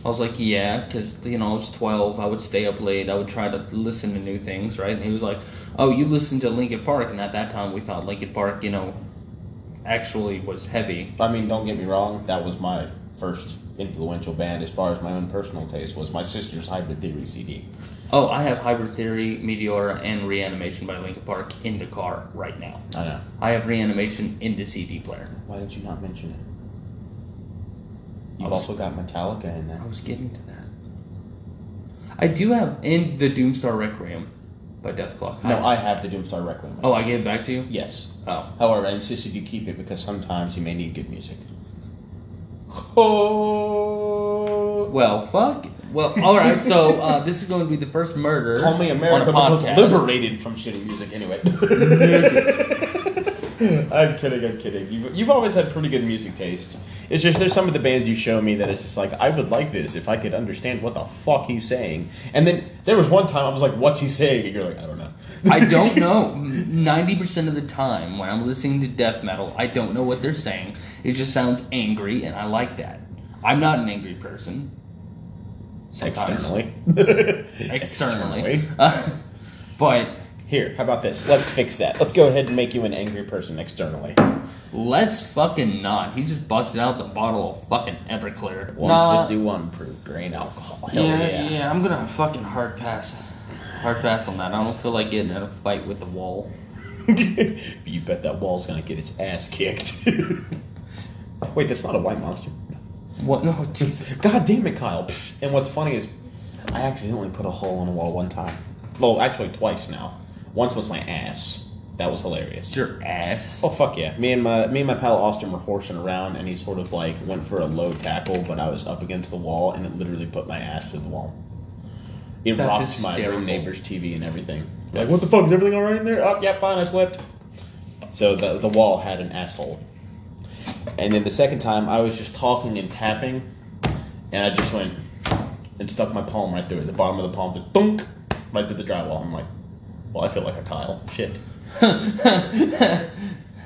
I was like, yeah, because, you know, I was twelve. I would stay up late. I would try to listen to new things, right? And he was like, oh, you listen to Linkin Park. And at that time, we thought Linkin Park, you know, actually was heavy. I mean, don't get me wrong. That was my first influential band as far as my own personal taste was my sister's Hybrid Theory C D. Oh, I have Hybrid Theory, Meteor, and Reanimation by Linkin Park in the car right now. I know. I have Reanimation in the C D player. Why did you not mention it? You've was, also got Metallica in there. I was getting to that. I do have in the Doomstar Requiem by Death Clock. No, I, I have the Doomstar Requiem. Oh, I gave it back to you? Yes. Oh. However, I insisted you keep it because sometimes you may need good music. Oh. Well, fuck it. Well, all right, so uh, this is going to be the first murder. Call me America because liberated from shitty music anyway. I'm kidding, I'm kidding. You've, you've always had pretty good music taste. It's just there's some of the bands you show me that it's just like, I would like this if I could understand what the fuck he's saying. And then there was one time I was like, what's he saying? And you're like, I don't know. I don't know. ninety percent of the time when I'm listening to death metal, I don't know what they're saying. It just sounds angry, and I like that. I'm not an angry person. Sometimes. Externally. Externally. Uh, but here, how about this? Let's fix that. Let's go ahead and make you an angry person externally. Let's fucking not. He just busted out the bottle of fucking Everclear. one fifty-one uh, proof grain alcohol. Hell yeah, yeah. Yeah, I'm gonna fucking hard pass. Hard pass on that. I don't feel like getting in a fight with the wall. You bet that wall's gonna get its ass kicked. Wait, that's not a white monster. What? No, Jesus. God damn it, Kyle. And what's funny is I accidentally put a hole in the wall one time. Well, actually twice now. Once was my ass. That was hilarious. Your ass? Oh, fuck yeah. Me and my me and my pal Austin were horsing around, and he sort of, like, went for a low tackle, but I was up against the wall, and it literally put my ass through the wall. It That's rocked hysterical. My room neighbor's T V and everything. That's like, what the fuck? Is everything all right in there? Oh, yeah, fine. I slipped. So the the wall had an asshole. And then the second time, I was just talking and tapping, and I just went and stuck my palm right through it. The bottom of the palm just thunk right through the drywall. I'm like, well, I feel like a Kyle. Shit. I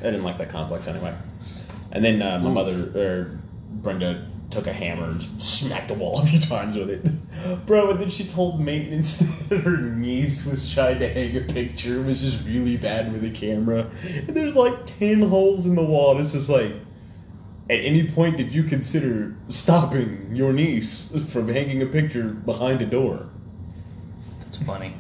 didn't like that complex anyway. And then uh, my mother, or Brenda, took a hammer and smacked the wall a few times with it. Bro, and then she told maintenance that her niece was trying to hang a picture. It was just really bad with the camera. And there's like ten holes in the wall. And it's just like, at any point did you consider stopping your niece from hanging a picture behind a door? That's funny.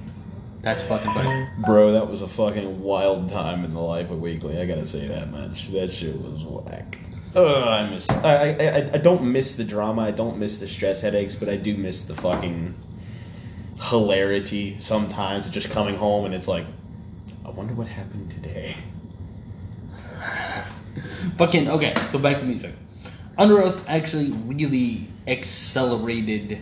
That's fucking funny. Bro, that was a fucking wild time in the life of Weekly. I gotta say that much. That shit was whack. Ugh, I miss... I, I, I don't miss the drama. I don't miss the stress headaches, but I do miss the fucking hilarity sometimes. Just coming home and it's like, I wonder what happened today. Fucking... Okay, so back to music. Underoath actually really accelerated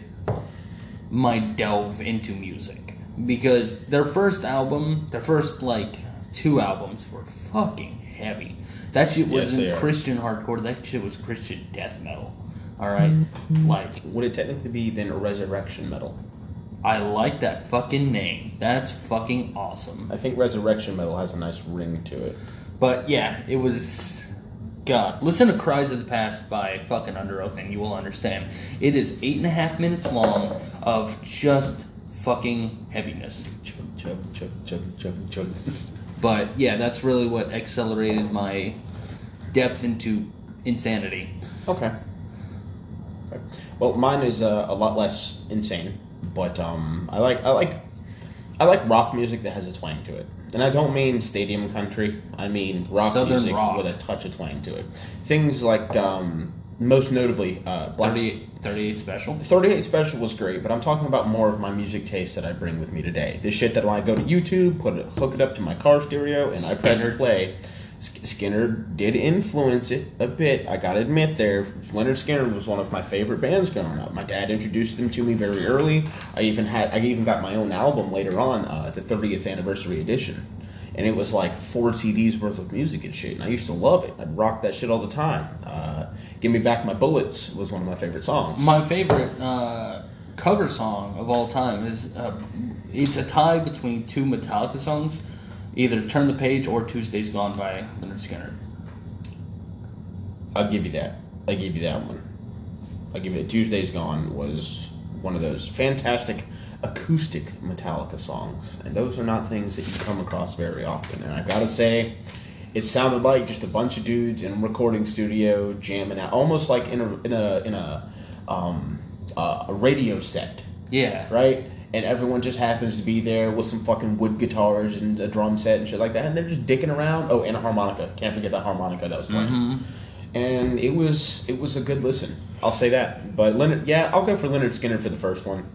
my delve into music. Because their first album, their first, like, two albums were fucking heavy. That shit wasn't yes, Christian hardcore. That shit was Christian death metal. All right? Like, would it technically be then resurrection metal? I like that fucking name. That's fucking awesome. I think resurrection metal has a nice ring to it. But, yeah, it was... God. Listen to Cries of the Past by fucking Underoath and you will understand. It is eight and a half minutes long of just... fucking heaviness. Chug, chug, chug, chug, chug, chug. But yeah, that's really what accelerated my depth into insanity. Okay. Okay. Well, mine is uh, a lot less insane, but um, I like I like I like rock music that has a twang to it, and I don't mean stadium country. I mean rock Southern music rock. With a touch of twang to it. Things like um, most notably uh, Black. thirty-eight Special? thirty-eight Special was great, but I'm talking about more of my music taste that I bring with me today. This shit that when I go to YouTube, put it, hook it up to my car stereo, and I press play. Skinner did influence it a bit, I gotta admit there. Leonard Skinner was one of my favorite bands growing up. My dad introduced them to me very early. I even had, I even got my own album later on, uh, the thirtieth Anniversary Edition. And it was like four C Ds worth of music and shit. And I used to love it. I'd rock that shit all the time. Uh, Give Me Back My Bullets was one of my favorite songs. My favorite uh, cover song of all time is... Uh, it's a tie between two Metallica songs. Either Turn the Page or Tuesday's Gone by Leonard Skinner. I'll give you that. I'll give you that one. I'll give you that. Tuesday's Gone was one of those fantastic... acoustic Metallica songs, and those are not things that you come across very often. And I gotta say, it sounded like just a bunch of dudes in a recording studio jamming out, almost like in a in a in a um uh, a radio set. Yeah. Right. And everyone just happens to be there with some fucking wood guitars and a drum set and shit like that, and they're just dicking around. Oh, and a harmonica. Can't forget that harmonica that was playing. Mm-hmm. And it was it was a good listen. I'll say that. But Leonard, yeah, I'll go for Leonard Skinner for the first one.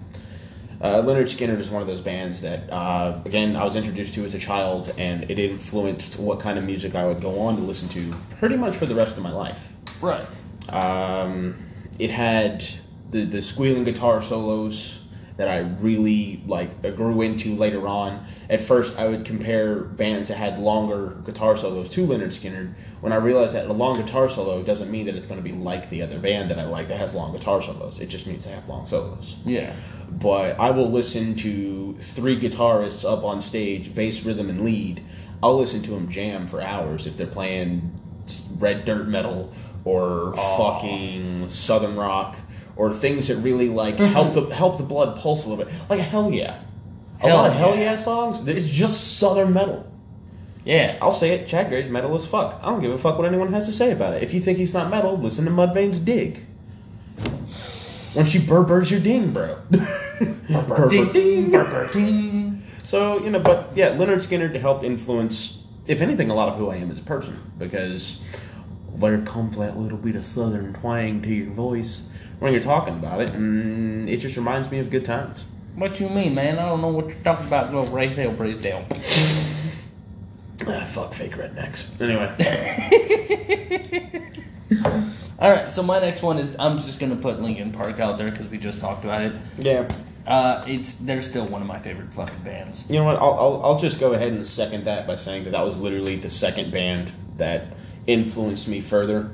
Uh, Leonard Skinner is one of those bands that, uh, again, I was introduced to as a child, and it influenced what kind of music I would go on to listen to pretty much for the rest of my life. Right. Um, it had the, the squealing guitar solos that I really, like, grew into later on. At first, I would compare bands that had longer guitar solos to Leonard Skinner when I realized that a long guitar solo doesn't mean that it's going to be like the other band that I like that has long guitar solos. It just means they have long solos. Yeah. But I will listen to three guitarists up on stage, bass, rhythm, and lead. I'll listen to them jam for hours if they're playing red dirt metal or Aww. fucking southern rock or things that really like help the help the blood pulse a little bit. Like hell yeah, a hell lot of yeah. hell yeah songs. It's just southern metal. Yeah, I'll say it. Chad Gray's metal as fuck. I don't give a fuck what anyone has to say about it. If you think he's not metal, listen to Mudvayne's Dig. When she burr-burrs your ding, bro. Burr-burr ding, burr-burr ding. So, you know, but yeah, Leonard Skinner to help influence, if anything, a lot of who I am as a person. Because there comes that little bit of southern twang to your voice when you're talking about it. And it just reminds me of good times. What you mean, man? I don't know what you're talking about. Go right there, Breezdale. Ah, fuck fake rednecks. Anyway. Alright, so my next one is, I'm just going to put Linkin Park out there because we just talked about it. Yeah. Uh, it's They're still one of my favorite fucking bands. You know what, I'll, I'll I'll just go ahead and second that by saying that that was literally the second band that influenced me further.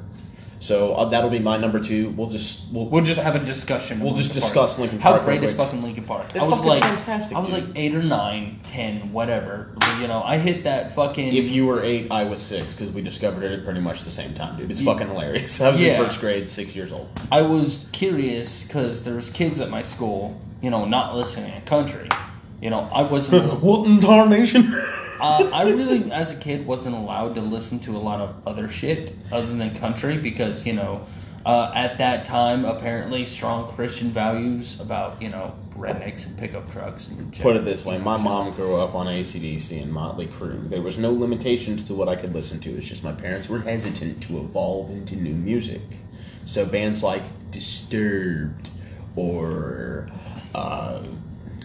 So uh, that'll be my number two. We'll just we'll, we'll just have a discussion. We'll Linkin just discuss Park. Linkin Park. How great is fucking Linkin Park? They're I was like, fantastic, I was dude. like eight or nine, ten, whatever. You know, I hit that fucking. If you were eight, I was six because we discovered it at pretty much the same time, dude. It's yeah. fucking hilarious. I was yeah. in first grade, six years old. I was curious because there was kids at my school, you know, not listening to country. You know, I wasn't. What in tarnation? Uh, I really, as a kid, wasn't allowed to listen to a lot of other shit other than country because, you know, uh, at that time, apparently strong Christian values about, you know, rednecks and pickup trucks. And put it this way, my mom grew up on A C D C and Motley Crue. There was no limitations to what I could listen to. It's just my parents were hesitant to evolve into new music. So bands like Disturbed or... Uh,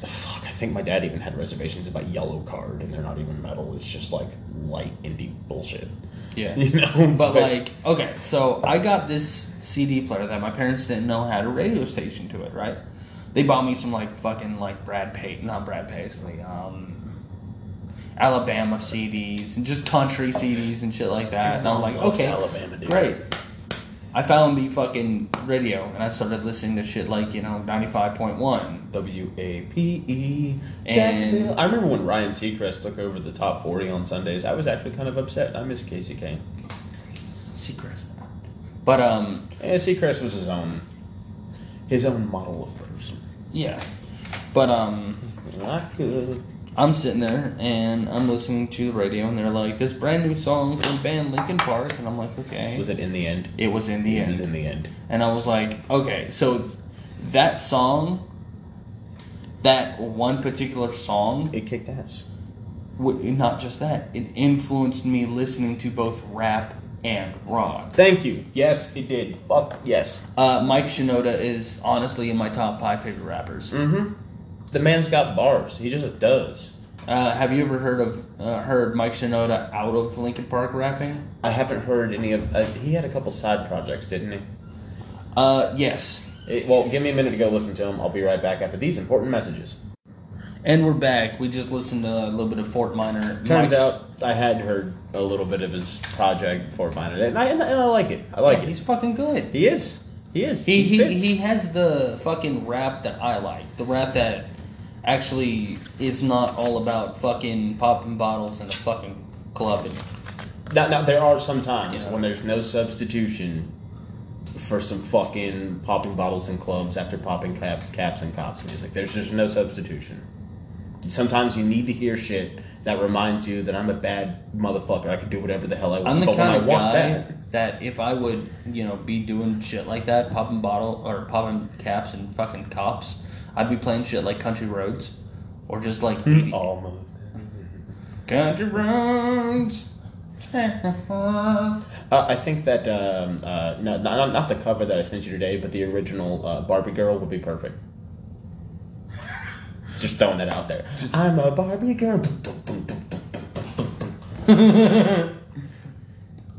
Fuck, I think my dad even had reservations about Yellow Card, and they're not even metal. It's just, like, light indie bullshit. Yeah. You know? But, like, okay, so I got this C D player that my parents didn't know had a radio station to it, right? They bought me some, like, fucking, like, Brad Paisley, not Brad Paisley, um, Alabama C Ds, and just country C Ds and shit like that. And I'm like, okay, Alabama, dude. Great. I found the fucking radio, and I started listening to shit like, you know, ninety-five point one. W A P E. Jacksonville. I remember when Ryan Seacrest took over the top forty on Sundays. I was actually kind of upset. I miss Casey Kane. Seacrest. But, um... Yeah, Seacrest was his own... His own model of person. Yeah. But, um... Not good. I'm sitting there, and I'm listening to the radio, and they're like, this brand new song from band Linkin Park, and I'm like, okay. Was it In the End? It was In the it End. It was In the End. And I was like, okay, so that song, that one particular song... It kicked ass. W- not just that. It influenced me listening to both rap and rock. Thank you. Yes, it did. Fuck, yes. Uh, Mike Shinoda is honestly in my top five favorite rappers. Mm-hmm. The man's got bars. He just does. Uh, have you ever heard of uh, heard Mike Shinoda out of Linkin Park rapping? I haven't heard any of. Uh, he had a couple side projects, didn't he? Uh, yes. It, well, give me a minute to go listen to him. I'll be right back after these important messages. And we're back. We just listened to a little bit of Fort Minor. Turns Mike's... out I had heard a little bit of his project Fort Minor, and I and I, and I like it. I like yeah, it. He's fucking good. He is. He is. He he he, he has the fucking rap that I like. The rap that. Actually, it's not all about fucking popping bottles in a fucking club. Now, now, there are some times you know, when there's no substitution for some fucking popping bottles in clubs after popping cap, caps and cops music. There's just no substitution. Sometimes you need to hear shit that reminds you that I'm a bad motherfucker. I can do whatever the hell I want. I'm the but kind of guy that, that if I would, you know, be doing shit like that, popping bottle or popping caps and fucking cops... I'd be playing shit like Country Roads, or just like... Almost. Country Roads. uh, I think that, um, uh, no, not, not the cover that I sent you today, but the original uh, Barbie Girl would be perfect. Just throwing that out there. I'm a Barbie girl.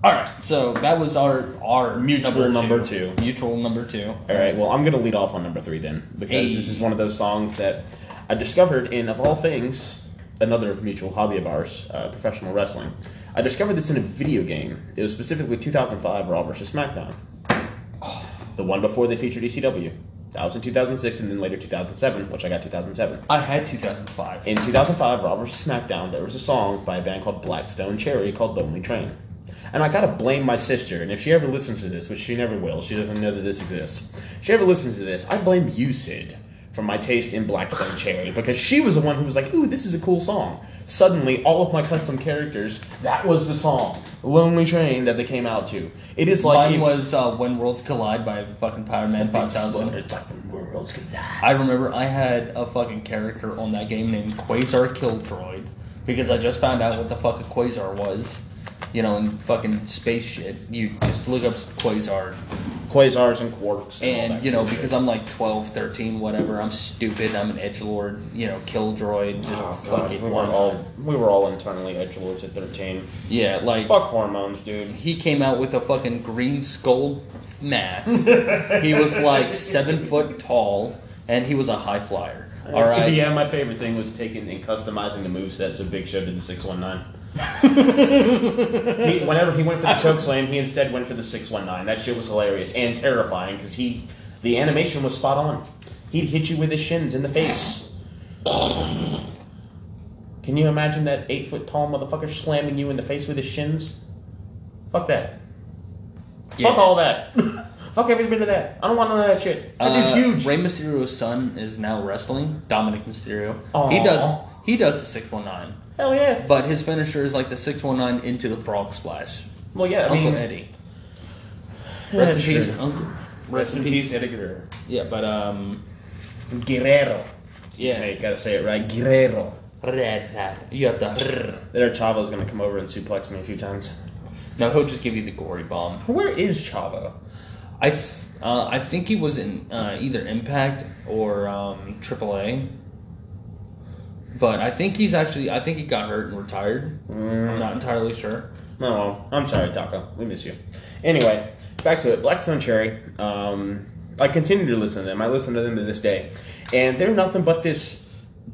Alright, so that was our, our mutual number two. number two. Mutual number two. Alright, well, I'm going to lead off on number three then, because hey. This is one of those songs that I discovered in, of all things, another mutual hobby of ours, uh, professional wrestling. I discovered this in a video game. It was specifically two thousand five Raw versus. SmackDown. The one before they featured E C W. That was in two thousand six and then later two thousand seven, which I got two thousand seven. I had two thousand five. In two thousand five Raw versus. SmackDown, there was a song by a band called Blackstone Cherry called Lonely Train. And I gotta blame my sister, and if she ever listens to this, which she never will, she doesn't know that this exists. If she ever listens to this, I blame you, Sid, for my taste in Blackstone Cherry, because she was the one who was like, ooh, this is a cool song. Suddenly, all of my custom characters, that was the song, Lonely Train, that they came out to. It is like... Mine if, was uh, When Worlds Collide by fucking Power Man five thousand. This is when worlds collide. I remember I had a fucking character on that game named Quasar Killdroid, because I just found out what the fuck a Quasar was. You know, in fucking space shit. You just look up Quasar. Quasars and quarks. And, and you know, because shit. I'm like twelve, thirteen, whatever. I'm stupid. I'm an edgelord. You know, Killjoy. Just oh, fucking we were all We were all internally edgelords at thirteen. Yeah, like... Fuck hormones, dude. He came out with a fucking green skull mask. He was like seven foot tall, and he was a high flyer. All right? Yeah, my favorite thing was taking and customizing the moveset so Big Show did the six one nine. he, whenever he went for the chokeslam, he instead went for the six one nine. That shit was hilarious and terrifying because he, the animation was spot on. He'd hit you with his shins in the face. Can you imagine that eight foot tall motherfucker slamming you in the face with his shins? Fuck that. Yeah. Fuck all that. Fuck every bit of that. I don't want none of that shit. That uh, dude's huge. Rey Mysterio's son is now wrestling. Dominic Mysterio. Aww. He does. He does the six one nine. Hell yeah. But his finisher is like the six one nine into the frog splash. Well, yeah. I Uncle mean, Eddie. Rest in peace, true. Uncle. Rest in peace, Eddie Guerrero. Yeah, but um, Guerrero. Yeah, you gotta say it right, Guerrero. You have to. There, Chavo's gonna come over and suplex me a few times. No, he'll just give you the gory bomb. Where is Chavo? I th- uh, I think he was in uh, either Impact or um, triple A. But I think he's actually. I think he got hurt and retired. Mm. I'm not entirely sure. No, I'm sorry, Taco. We miss you. Anyway, back to it. Blackstone Cherry. Um, I continue to listen to them. I listen to them to this day, and they're nothing but this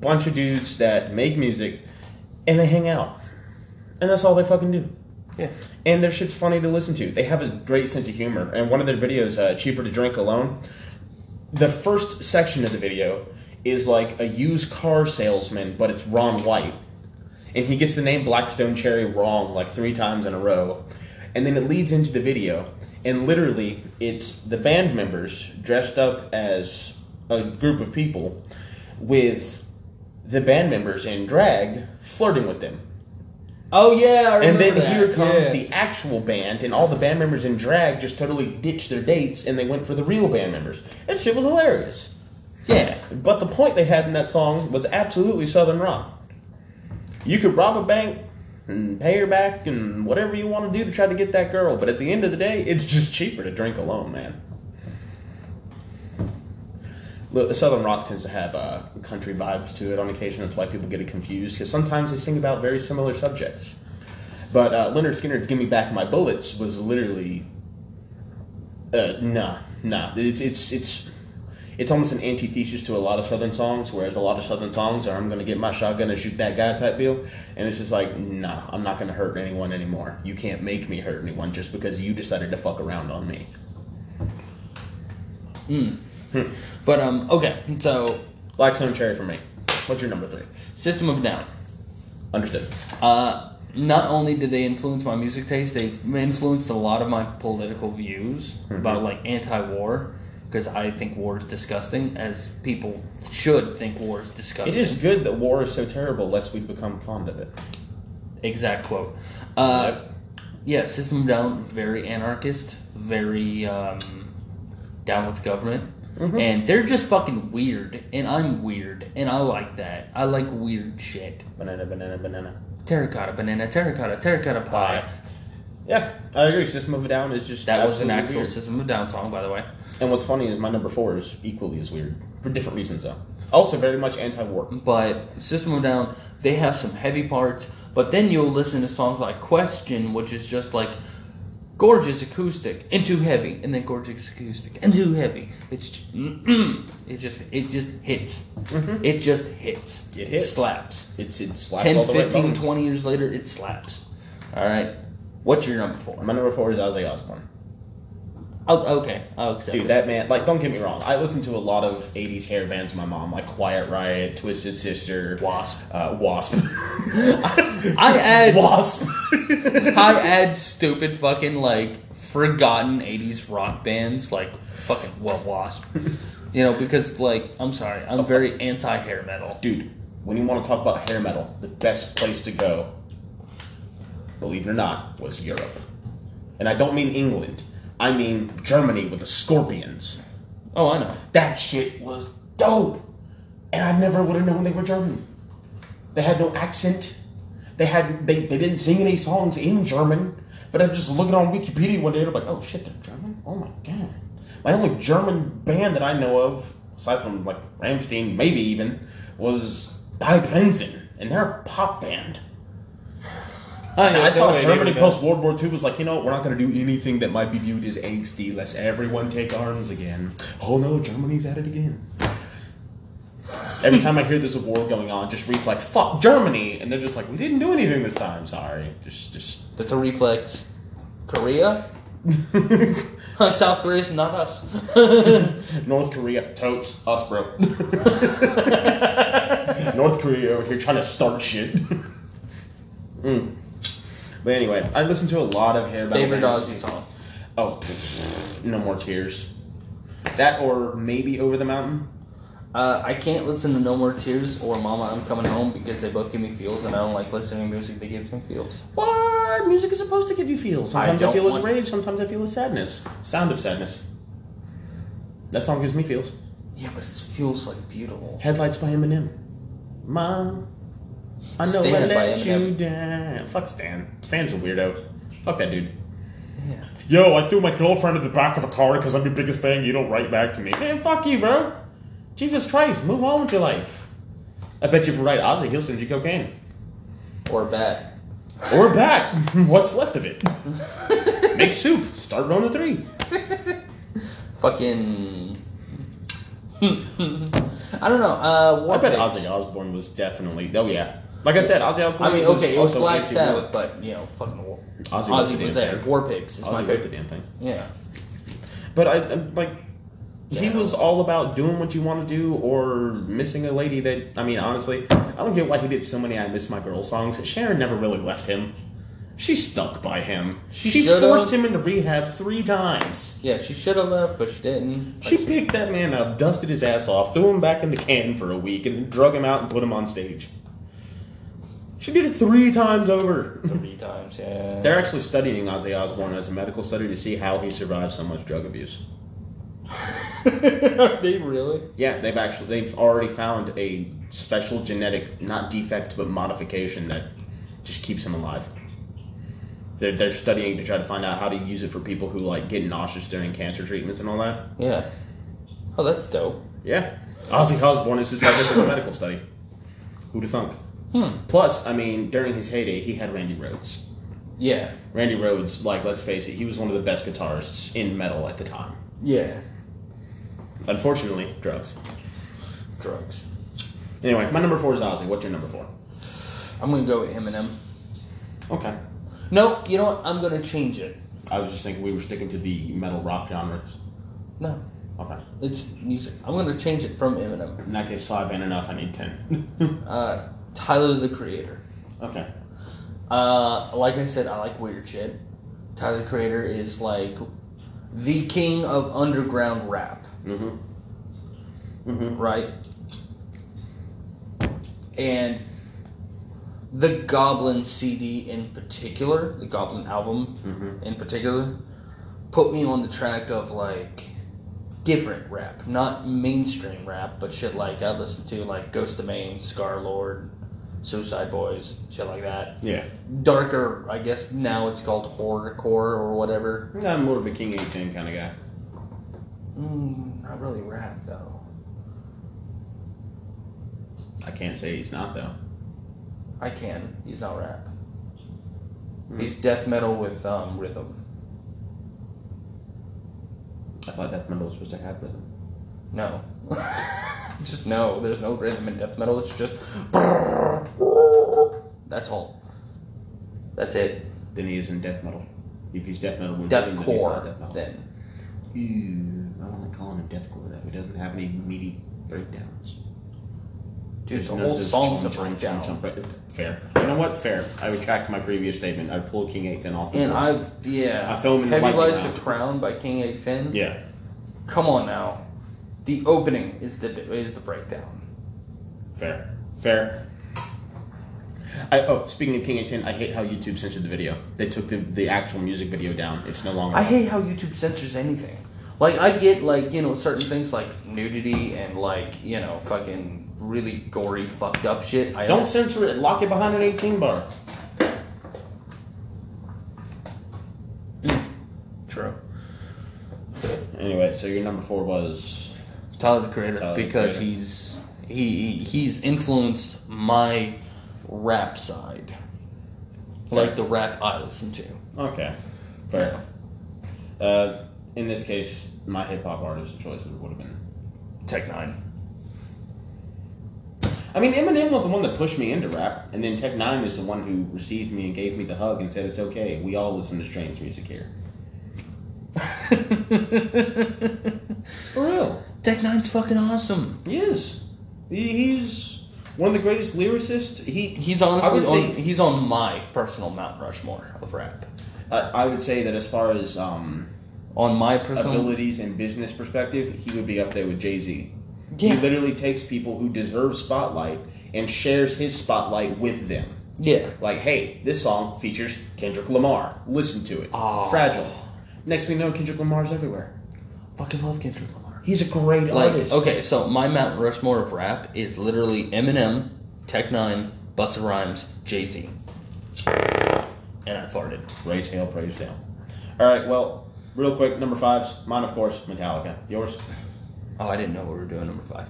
bunch of dudes that make music and they hang out, and that's all they fucking do. Yeah. And their shit's funny to listen to. They have a great sense of humor. And one of their videos, uh, "Cheaper to Drink Alone," the first section of the video is like a used car salesman, but it's Ron White. And he gets the name Blackstone Cherry wrong like three times in a row. And then it leads into the video. And literally, it's the band members dressed up as a group of people with the band members in drag flirting with them. Oh, yeah, I remember And then that. Here comes yeah. the actual band, and all the band members in drag just totally ditched their dates, and they went for the real band members. That shit was hilarious. Yeah. But the point they had in that song was absolutely Southern rock. You could rob a bank and pay her back and whatever you want to do to try to get that girl, but at the end of the day, it's just cheaper to drink alone, man. Look, Southern rock tends to have uh, country vibes to it on occasion. That's why people get it confused, because sometimes they sing about very similar subjects. But uh, Leonard Skinner's "Give Me Back My Bullets" was literally... Uh, nah, nah. It's, it's, it's, it's almost an antithesis to a lot of Southern songs, whereas a lot of Southern songs are, I'm going to get my shotgun and shoot that guy type deal. And it's just like, nah, I'm not going to hurt anyone anymore. You can't make me hurt anyone just because you decided to fuck around on me. Mm. Hmm. But, um, okay, so... Blackstone Cherry for me. What's your number three? System of a Down. Understood. Uh, not only did they influence my music taste, they influenced a lot of my political views mm-hmm. about, like, anti-war, because I think war is disgusting, as people should think war is disgusting. It is good that war is so terrible, lest we become fond of it. Exact quote. Uh, yep. Yeah, System of a Down, very anarchist, very, um, down with government. Mm-hmm. And they're just fucking weird, and I'm weird, and I like that. I like weird shit. Banana, banana, banana. Terracotta, banana, terracotta, terracotta pie. Bye. Yeah, I agree. System of a Down is just that was an actual weird. System of a Down song, by the way. And what's funny is my number four is equally as weird for different reasons, though. Also, very much anti-war. But System of a Down, they have some heavy parts, but then you'll listen to songs like "Question," which is just like. Gorgeous acoustic and too heavy, and then gorgeous acoustic and too heavy. It's just, it just it just hits. Mm-hmm. It just hits. It, it hits. Slaps. It's it slaps. ten, all the fifteen, right twenty years later, it slaps. All right. What's your number four? My number four is Ozzy Osbourne. Oh, okay. Oh, exactly. Dude, that man. Like, don't get me wrong. I listened to a lot of eighties hair bands with my mom, like Quiet Riot, Twisted Sister, Wasp, uh, Wasp. I, I add Wasp. I add stupid fucking like forgotten eighties rock bands, like fucking well Wasp. You know, because like I'm sorry, I'm very anti hair metal. Dude, when you want to talk about hair metal, the best place to go, believe it or not, was Europe, and I don't mean England. I mean, Germany with the Scorpions. Oh, I know. That shit was dope. And I never would have known they were German. They had no accent. They had they, they didn't sing any songs in German. But I'm just looking on Wikipedia one day and I'm like, oh shit, they're German? Oh my god. My only German band that I know of, aside from like Rammstein, maybe even, was Die Prinzen. And they're a pop band. I, I thought Germany post-World War Two was like, you know, we're not going to do anything that might be viewed as angsty. Let's everyone take arms again. Oh no, Germany's at it again. Every time I hear there's a war going on, just reflex, fuck Germany, and they're just like, we didn't do anything this time. Sorry, just just. That's a reflex. Korea, South Korea's not us. North Korea, totes us, bro. North Korea over here trying to start shit. Mm. But anyway, I listened to a lot of hair. Favorite Ozzy song? Oh, pff, No More Tears. That or maybe Over the Mountain. Uh, I can't listen to No More Tears or Mama, I'm Coming Home because they both give me feels, and I don't like listening to music that gives me feels. What? Music is supposed to give you feels. Sometimes I, I feel want... as rage, sometimes I feel as sadness. Sound of Sadness. That song gives me feels. Yeah, but it feels like beautiful. Headlights by Eminem. Mom, I know Stan I let you down. Fuck Stan. Stan's a weirdo. Fuck that dude. Yeah. Yo, I threw my girlfriend at the back of a car because I'm your biggest fan. You don't write back to me. Man, fuck you, bro. Jesus Christ, move on with your life. I bet you if you write Ozzy, he'll send you cocaine. Or back. Or back. What's left of it? Make soup. Start Rona three. Fucking... I don't know. Uh, I bet picks. Ozzy Osbourne was definitely... Oh, yeah. Like I said, Ozzy Osbourne I mean, was okay, it was Black Sabbath, but, you know, fucking... War. Ozzy, Ozzy was, was there. Thing. War Pigs is Ozzy my favorite. The damn thing. Yeah. But, I, I like... He was all about doing what you want to do or missing a lady that... I mean, honestly, I don't get why he did so many I Miss My Girl songs. Sharon never really left him. She stuck by him. She, she forced him into rehab three times. Yeah, she should have left, but she didn't. Like, she picked that man up, dusted his ass off, threw him back in the can for a week, and drug him out and put him on stage. She did it three times over. Three times, yeah. They're actually studying Ozzy Osbourne as a medical study to see how he survived so much drug abuse. Are they really? Yeah, they've actually they've already found a special genetic, not defect, but modification that just keeps him alive. They're they're studying to try to find out how to use it for people who like get nauseous during cancer treatments and all that. Yeah. Oh, that's dope. Yeah. Ozzy Osbourne is just subject of a medical study. Who'd have thunk? Hmm. Plus, I mean, during his heyday, he had Randy Rhoads. Yeah. Randy Rhoads, like, let's face it, he was one of the best guitarists in metal at the time. Yeah. Unfortunately, drugs. Drugs. Anyway, my number four is Ozzy. What's your number four? I'm going to go with Eminem. Okay. No, you know what? I'm going to change it. I was just thinking we were sticking to the metal rock genres. No. Okay. It's music. I'm going to change it from Eminem. In that case, five ain't enough. I need ten. uh, Tyler, the Creator. Okay. Uh, like I said, I like weird shit. Tyler, the Creator is like... the king of underground rap. Mm-hmm. Mm-hmm. Right? And the Goblin C D in particular, the Goblin album mm-hmm. in particular, put me on the track of, like, different rap. Not mainstream rap, but shit like I listened to, like, Ghost of Maine, SCAR Lord, Suicide Boys, shit like that. Yeah. Darker, I guess now it's called horrorcore or whatever. I'm more of a King eighteen kind of guy. Mm, not really rap, though. I can't say he's not, though. I can. He's not rap. Mm. He's death metal with um, rhythm. I thought death metal was supposed to have rhythm. No. Just no, there's no rhythm in death metal. It's just that's all. That's it. Then he is in death metal. If he's death metal, deathcore. Death metal. Then. Ew, I don't like calling him deathcore though. He doesn't have any meaty breakdowns. Dude, there's the no, whole song's a breakdown. Chum, chum, chum, fair. You know what? Fair. I retract my previous statement. I pulled King eight ten off. And board. I've yeah. I film in the Heavy Lies the Crown by King eight ten. Yeah. Come on now. The opening is the is the breakdown. Fair, fair. I, oh, speaking of King eighteen, I hate how YouTube censored the video. They took the, the actual music video down. It's no longer. I hate how YouTube censors anything. Like I get like you know certain things like nudity and like you know fucking really gory fucked up shit. I don't, don't censor it. Lock it behind an eighteen bar. True. Anyway, so your number four was. Tyler, the Creator, Tyler, because the Creator. he's he he's influenced my rap side, like yeah. the rap I listen to. Okay, fair. Yeah. Uh, in this case, my hip hop artist choice would have been Tech Nine. I mean, Eminem was the one that pushed me into rap, and then Tech Nine is the one who received me and gave me the hug and said, it's okay, we all listen to strange music here. For real. Tech Nine's fucking awesome. He is. He's one of the greatest lyricists. He He's honestly say, on, he's on my personal Mount Rushmore of rap. Uh, I would say that as far as um, on my personal abilities and business perspective, he would be up there with Jay-Z. Yeah. He literally takes people who deserve spotlight and shares his spotlight with them. Yeah. Like, hey, this song features Kendrick Lamar. Listen to it. Oh. Fragile. Next we know, Kendrick Lamar's everywhere. Fucking love Kendrick Lamar. He's a great like, artist. Okay, so my Mount Rushmore of rap is literally Eminem, Tech Nine, Busta Rhymes, Jay-Z. And I farted. Raise hail, praise down. All right, well, real quick, number fives. Mine, of course, Metallica. Yours? Oh, I didn't know we were doing number five.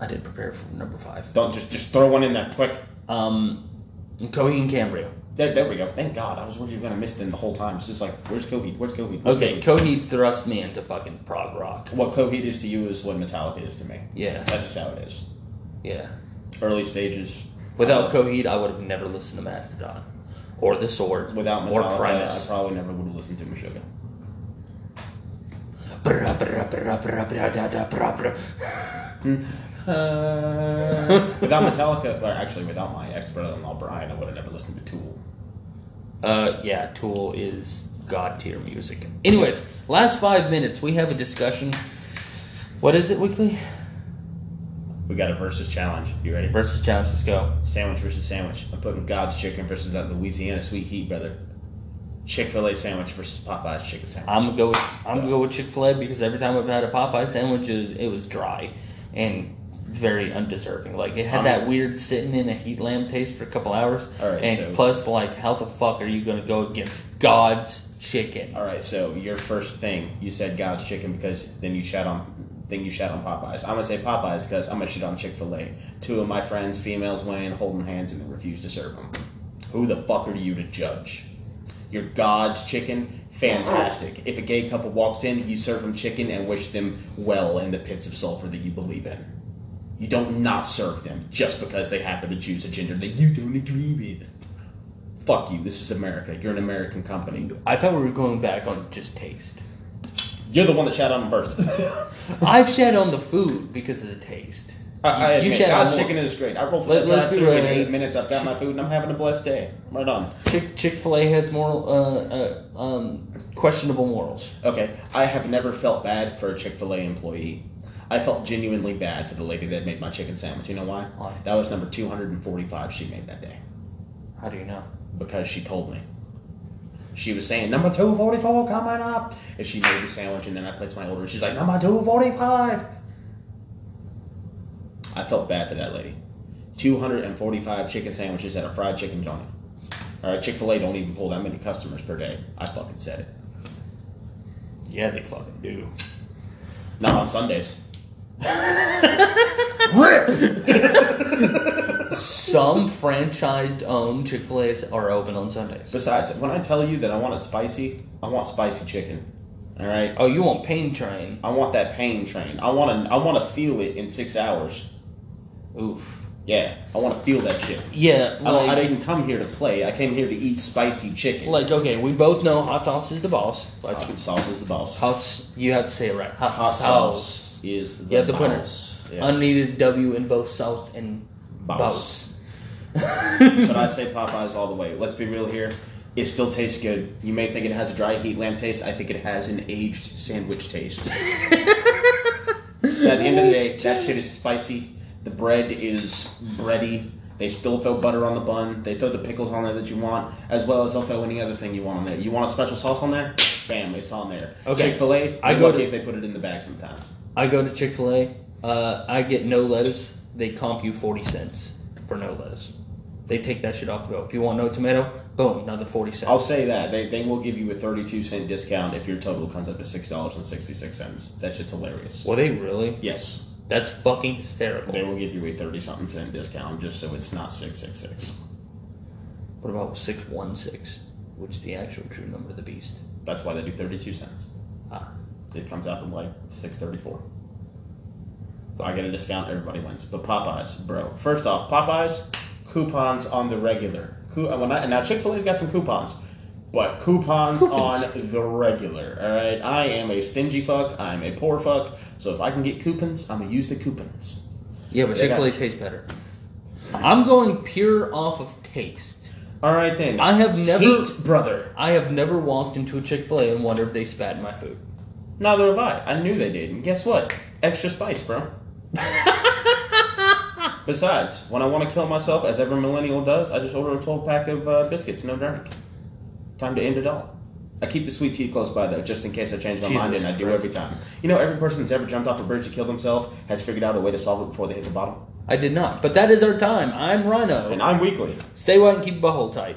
I did prepare for number five. Don't just just throw one in there quick. Um, Coheed and Cambria. There, there we go. Thank God. I was worried you were gonna miss them the whole time. It's just like, where's Coheed? Where's Coheed? Where's okay, Coheed? Coheed thrust me into fucking prog rock. What Coheed is to you is what Metallica is to me. Yeah, that's just how it is. Yeah. Early stages. Without Coheed, I would have never listened to Mastodon, or The Sword. Without Metallica, or Primus. I probably never would have listened to Meshuggah. uh, without Metallica, or actually without my ex-brother-in-law Brian, I would have never listened to Tool. Uh, yeah, Tool is god-tier music. Anyways, last five minutes, we have a discussion. What is it, Weekly? We got a versus challenge. You ready? Versus challenge, let's go. Sandwich versus sandwich. I'm putting God's chicken versus that Louisiana sweet heat, brother. Chick-fil-A sandwich versus Popeye's chicken sandwich. I'm gonna go with I'm gonna go with Chick-fil-A because every time I've had a Popeye sandwich, it was, it was dry and very undeserving. Like it had um, that weird sitting in a heat lamp taste for a couple hours. All right, and so, plus, like, how the fuck are you gonna go against God's chicken? All right, so your first thing you said God's chicken because then you shot on then you shot on Popeyes. I'm gonna say Popeyes because I'm gonna shit on Chick-fil-A. Two of my friends, females, went in holding hands and they refused to serve them. Who the fuck are you to judge? Your God's chicken, fantastic. If a gay couple walks in, you serve them chicken and wish them well in the pits of sulfur that you believe in. You don't not serve them just because they happen to choose a gender that you don't agree with. Fuck you, this is America. You're an American company. I thought we were going back on just taste. You're the one that shat on them first. I've shat on the food because of the taste. I, I admit, you God's chicken is great. I rolled for Let, the drive-thru right in eight right. minutes. I've got my food and I'm having a blessed day. Right on. Chick- Chick-fil-A has moral, uh, uh, um, questionable morals. Okay. I have never felt bad for a Chick-fil-A employee. I felt genuinely bad for the lady that made my chicken sandwich. You know why? Why? That was number two forty-five she made that day. How do you know? Because she told me. She was saying, number two forty-four coming up. And she made the sandwich and then I placed my order. She's like, number two forty-five. I felt bad for that lady. two forty-five chicken sandwiches at a fried chicken joint. All right, Chick-fil-A don't even pull that many customers per day. I fucking said it. Yeah, they fucking do. Not on Sundays. RIP! Some franchise-owned Chick-fil-A's are open on Sundays. Besides, when I tell you that I want it spicy, I want spicy chicken. All right? Oh, you want pain train. I want that pain train. I want to I want to feel it in six hours. Oof. Yeah, I want to feel that shit. Yeah, like, I, I didn't come here to play. I came here to eat spicy chicken. Like, okay, we both know hot sauce is the boss. Like, hot sauce is the boss. Hot, you have to say it right. Hot, hot sauce, sauce is the boss. You have to put it. Yes. Unneeded W in both sauce and boss. But I say Popeyes all the way. Let's be real here. It still tastes good. You may think it has a dry heat lamp taste. I think it has an aged sandwich taste. At the end of the day, that shit is spicy. The bread is bready. They still throw butter on the bun. They throw the pickles on there that you want, as well as they'll throw any other thing you want on there. You want a special sauce on there? Bam, it's on there. Okay. Chick-fil-A, I'm lucky if they put it in the bag sometimes. I go to Chick-fil-A. Uh, I get no lettuce. They comp you forty cents for no lettuce. They take that shit off the bill. If you want no tomato, boom, another forty cents. I'll say that. They they will give you a thirty-two cent discount if your total comes up to six dollars and sixty-six cents. That shit's hilarious. Will they really? Yes. That's fucking hysterical. They will give you a thirty-something cent discount just so it's not six six six. What about six one six, which is the actual true number of the beast? That's why they do thirty-two cents. Ah. It comes out to like six thirty-four. I get a discount, everybody wins. But Popeyes, bro. First off, Popeyes, coupons on the regular. Well, not, now Chick-fil-A's got some coupons, but coupons, coupons on the regular, all right? I am a stingy fuck. I am a poor fuck. So if I can get coupons, I'm going to use the coupons. Yeah, but they Chick-fil-A got... tastes better. I'm going pure off of taste. All right, then. I have never... Heat, brother. I have never walked into a Chick-fil-A and wondered if they spat in my food. Neither have I. I knew they did. And guess what? Extra spice, bro. Besides, when I want to kill myself, as every millennial does, I just order a twelve-pack of uh, biscuits, no drink. Time to end it all. I keep the sweet tea close by, though, just in case I change my Jesus mind, and I do Christ. every time. You know, every person that's ever jumped off a bridge to kill themselves has figured out a way to solve it before they hit the bottom. I did not, but that is our time. I'm Rhino. And I'm Weekly. Stay white and keep your butthole tight.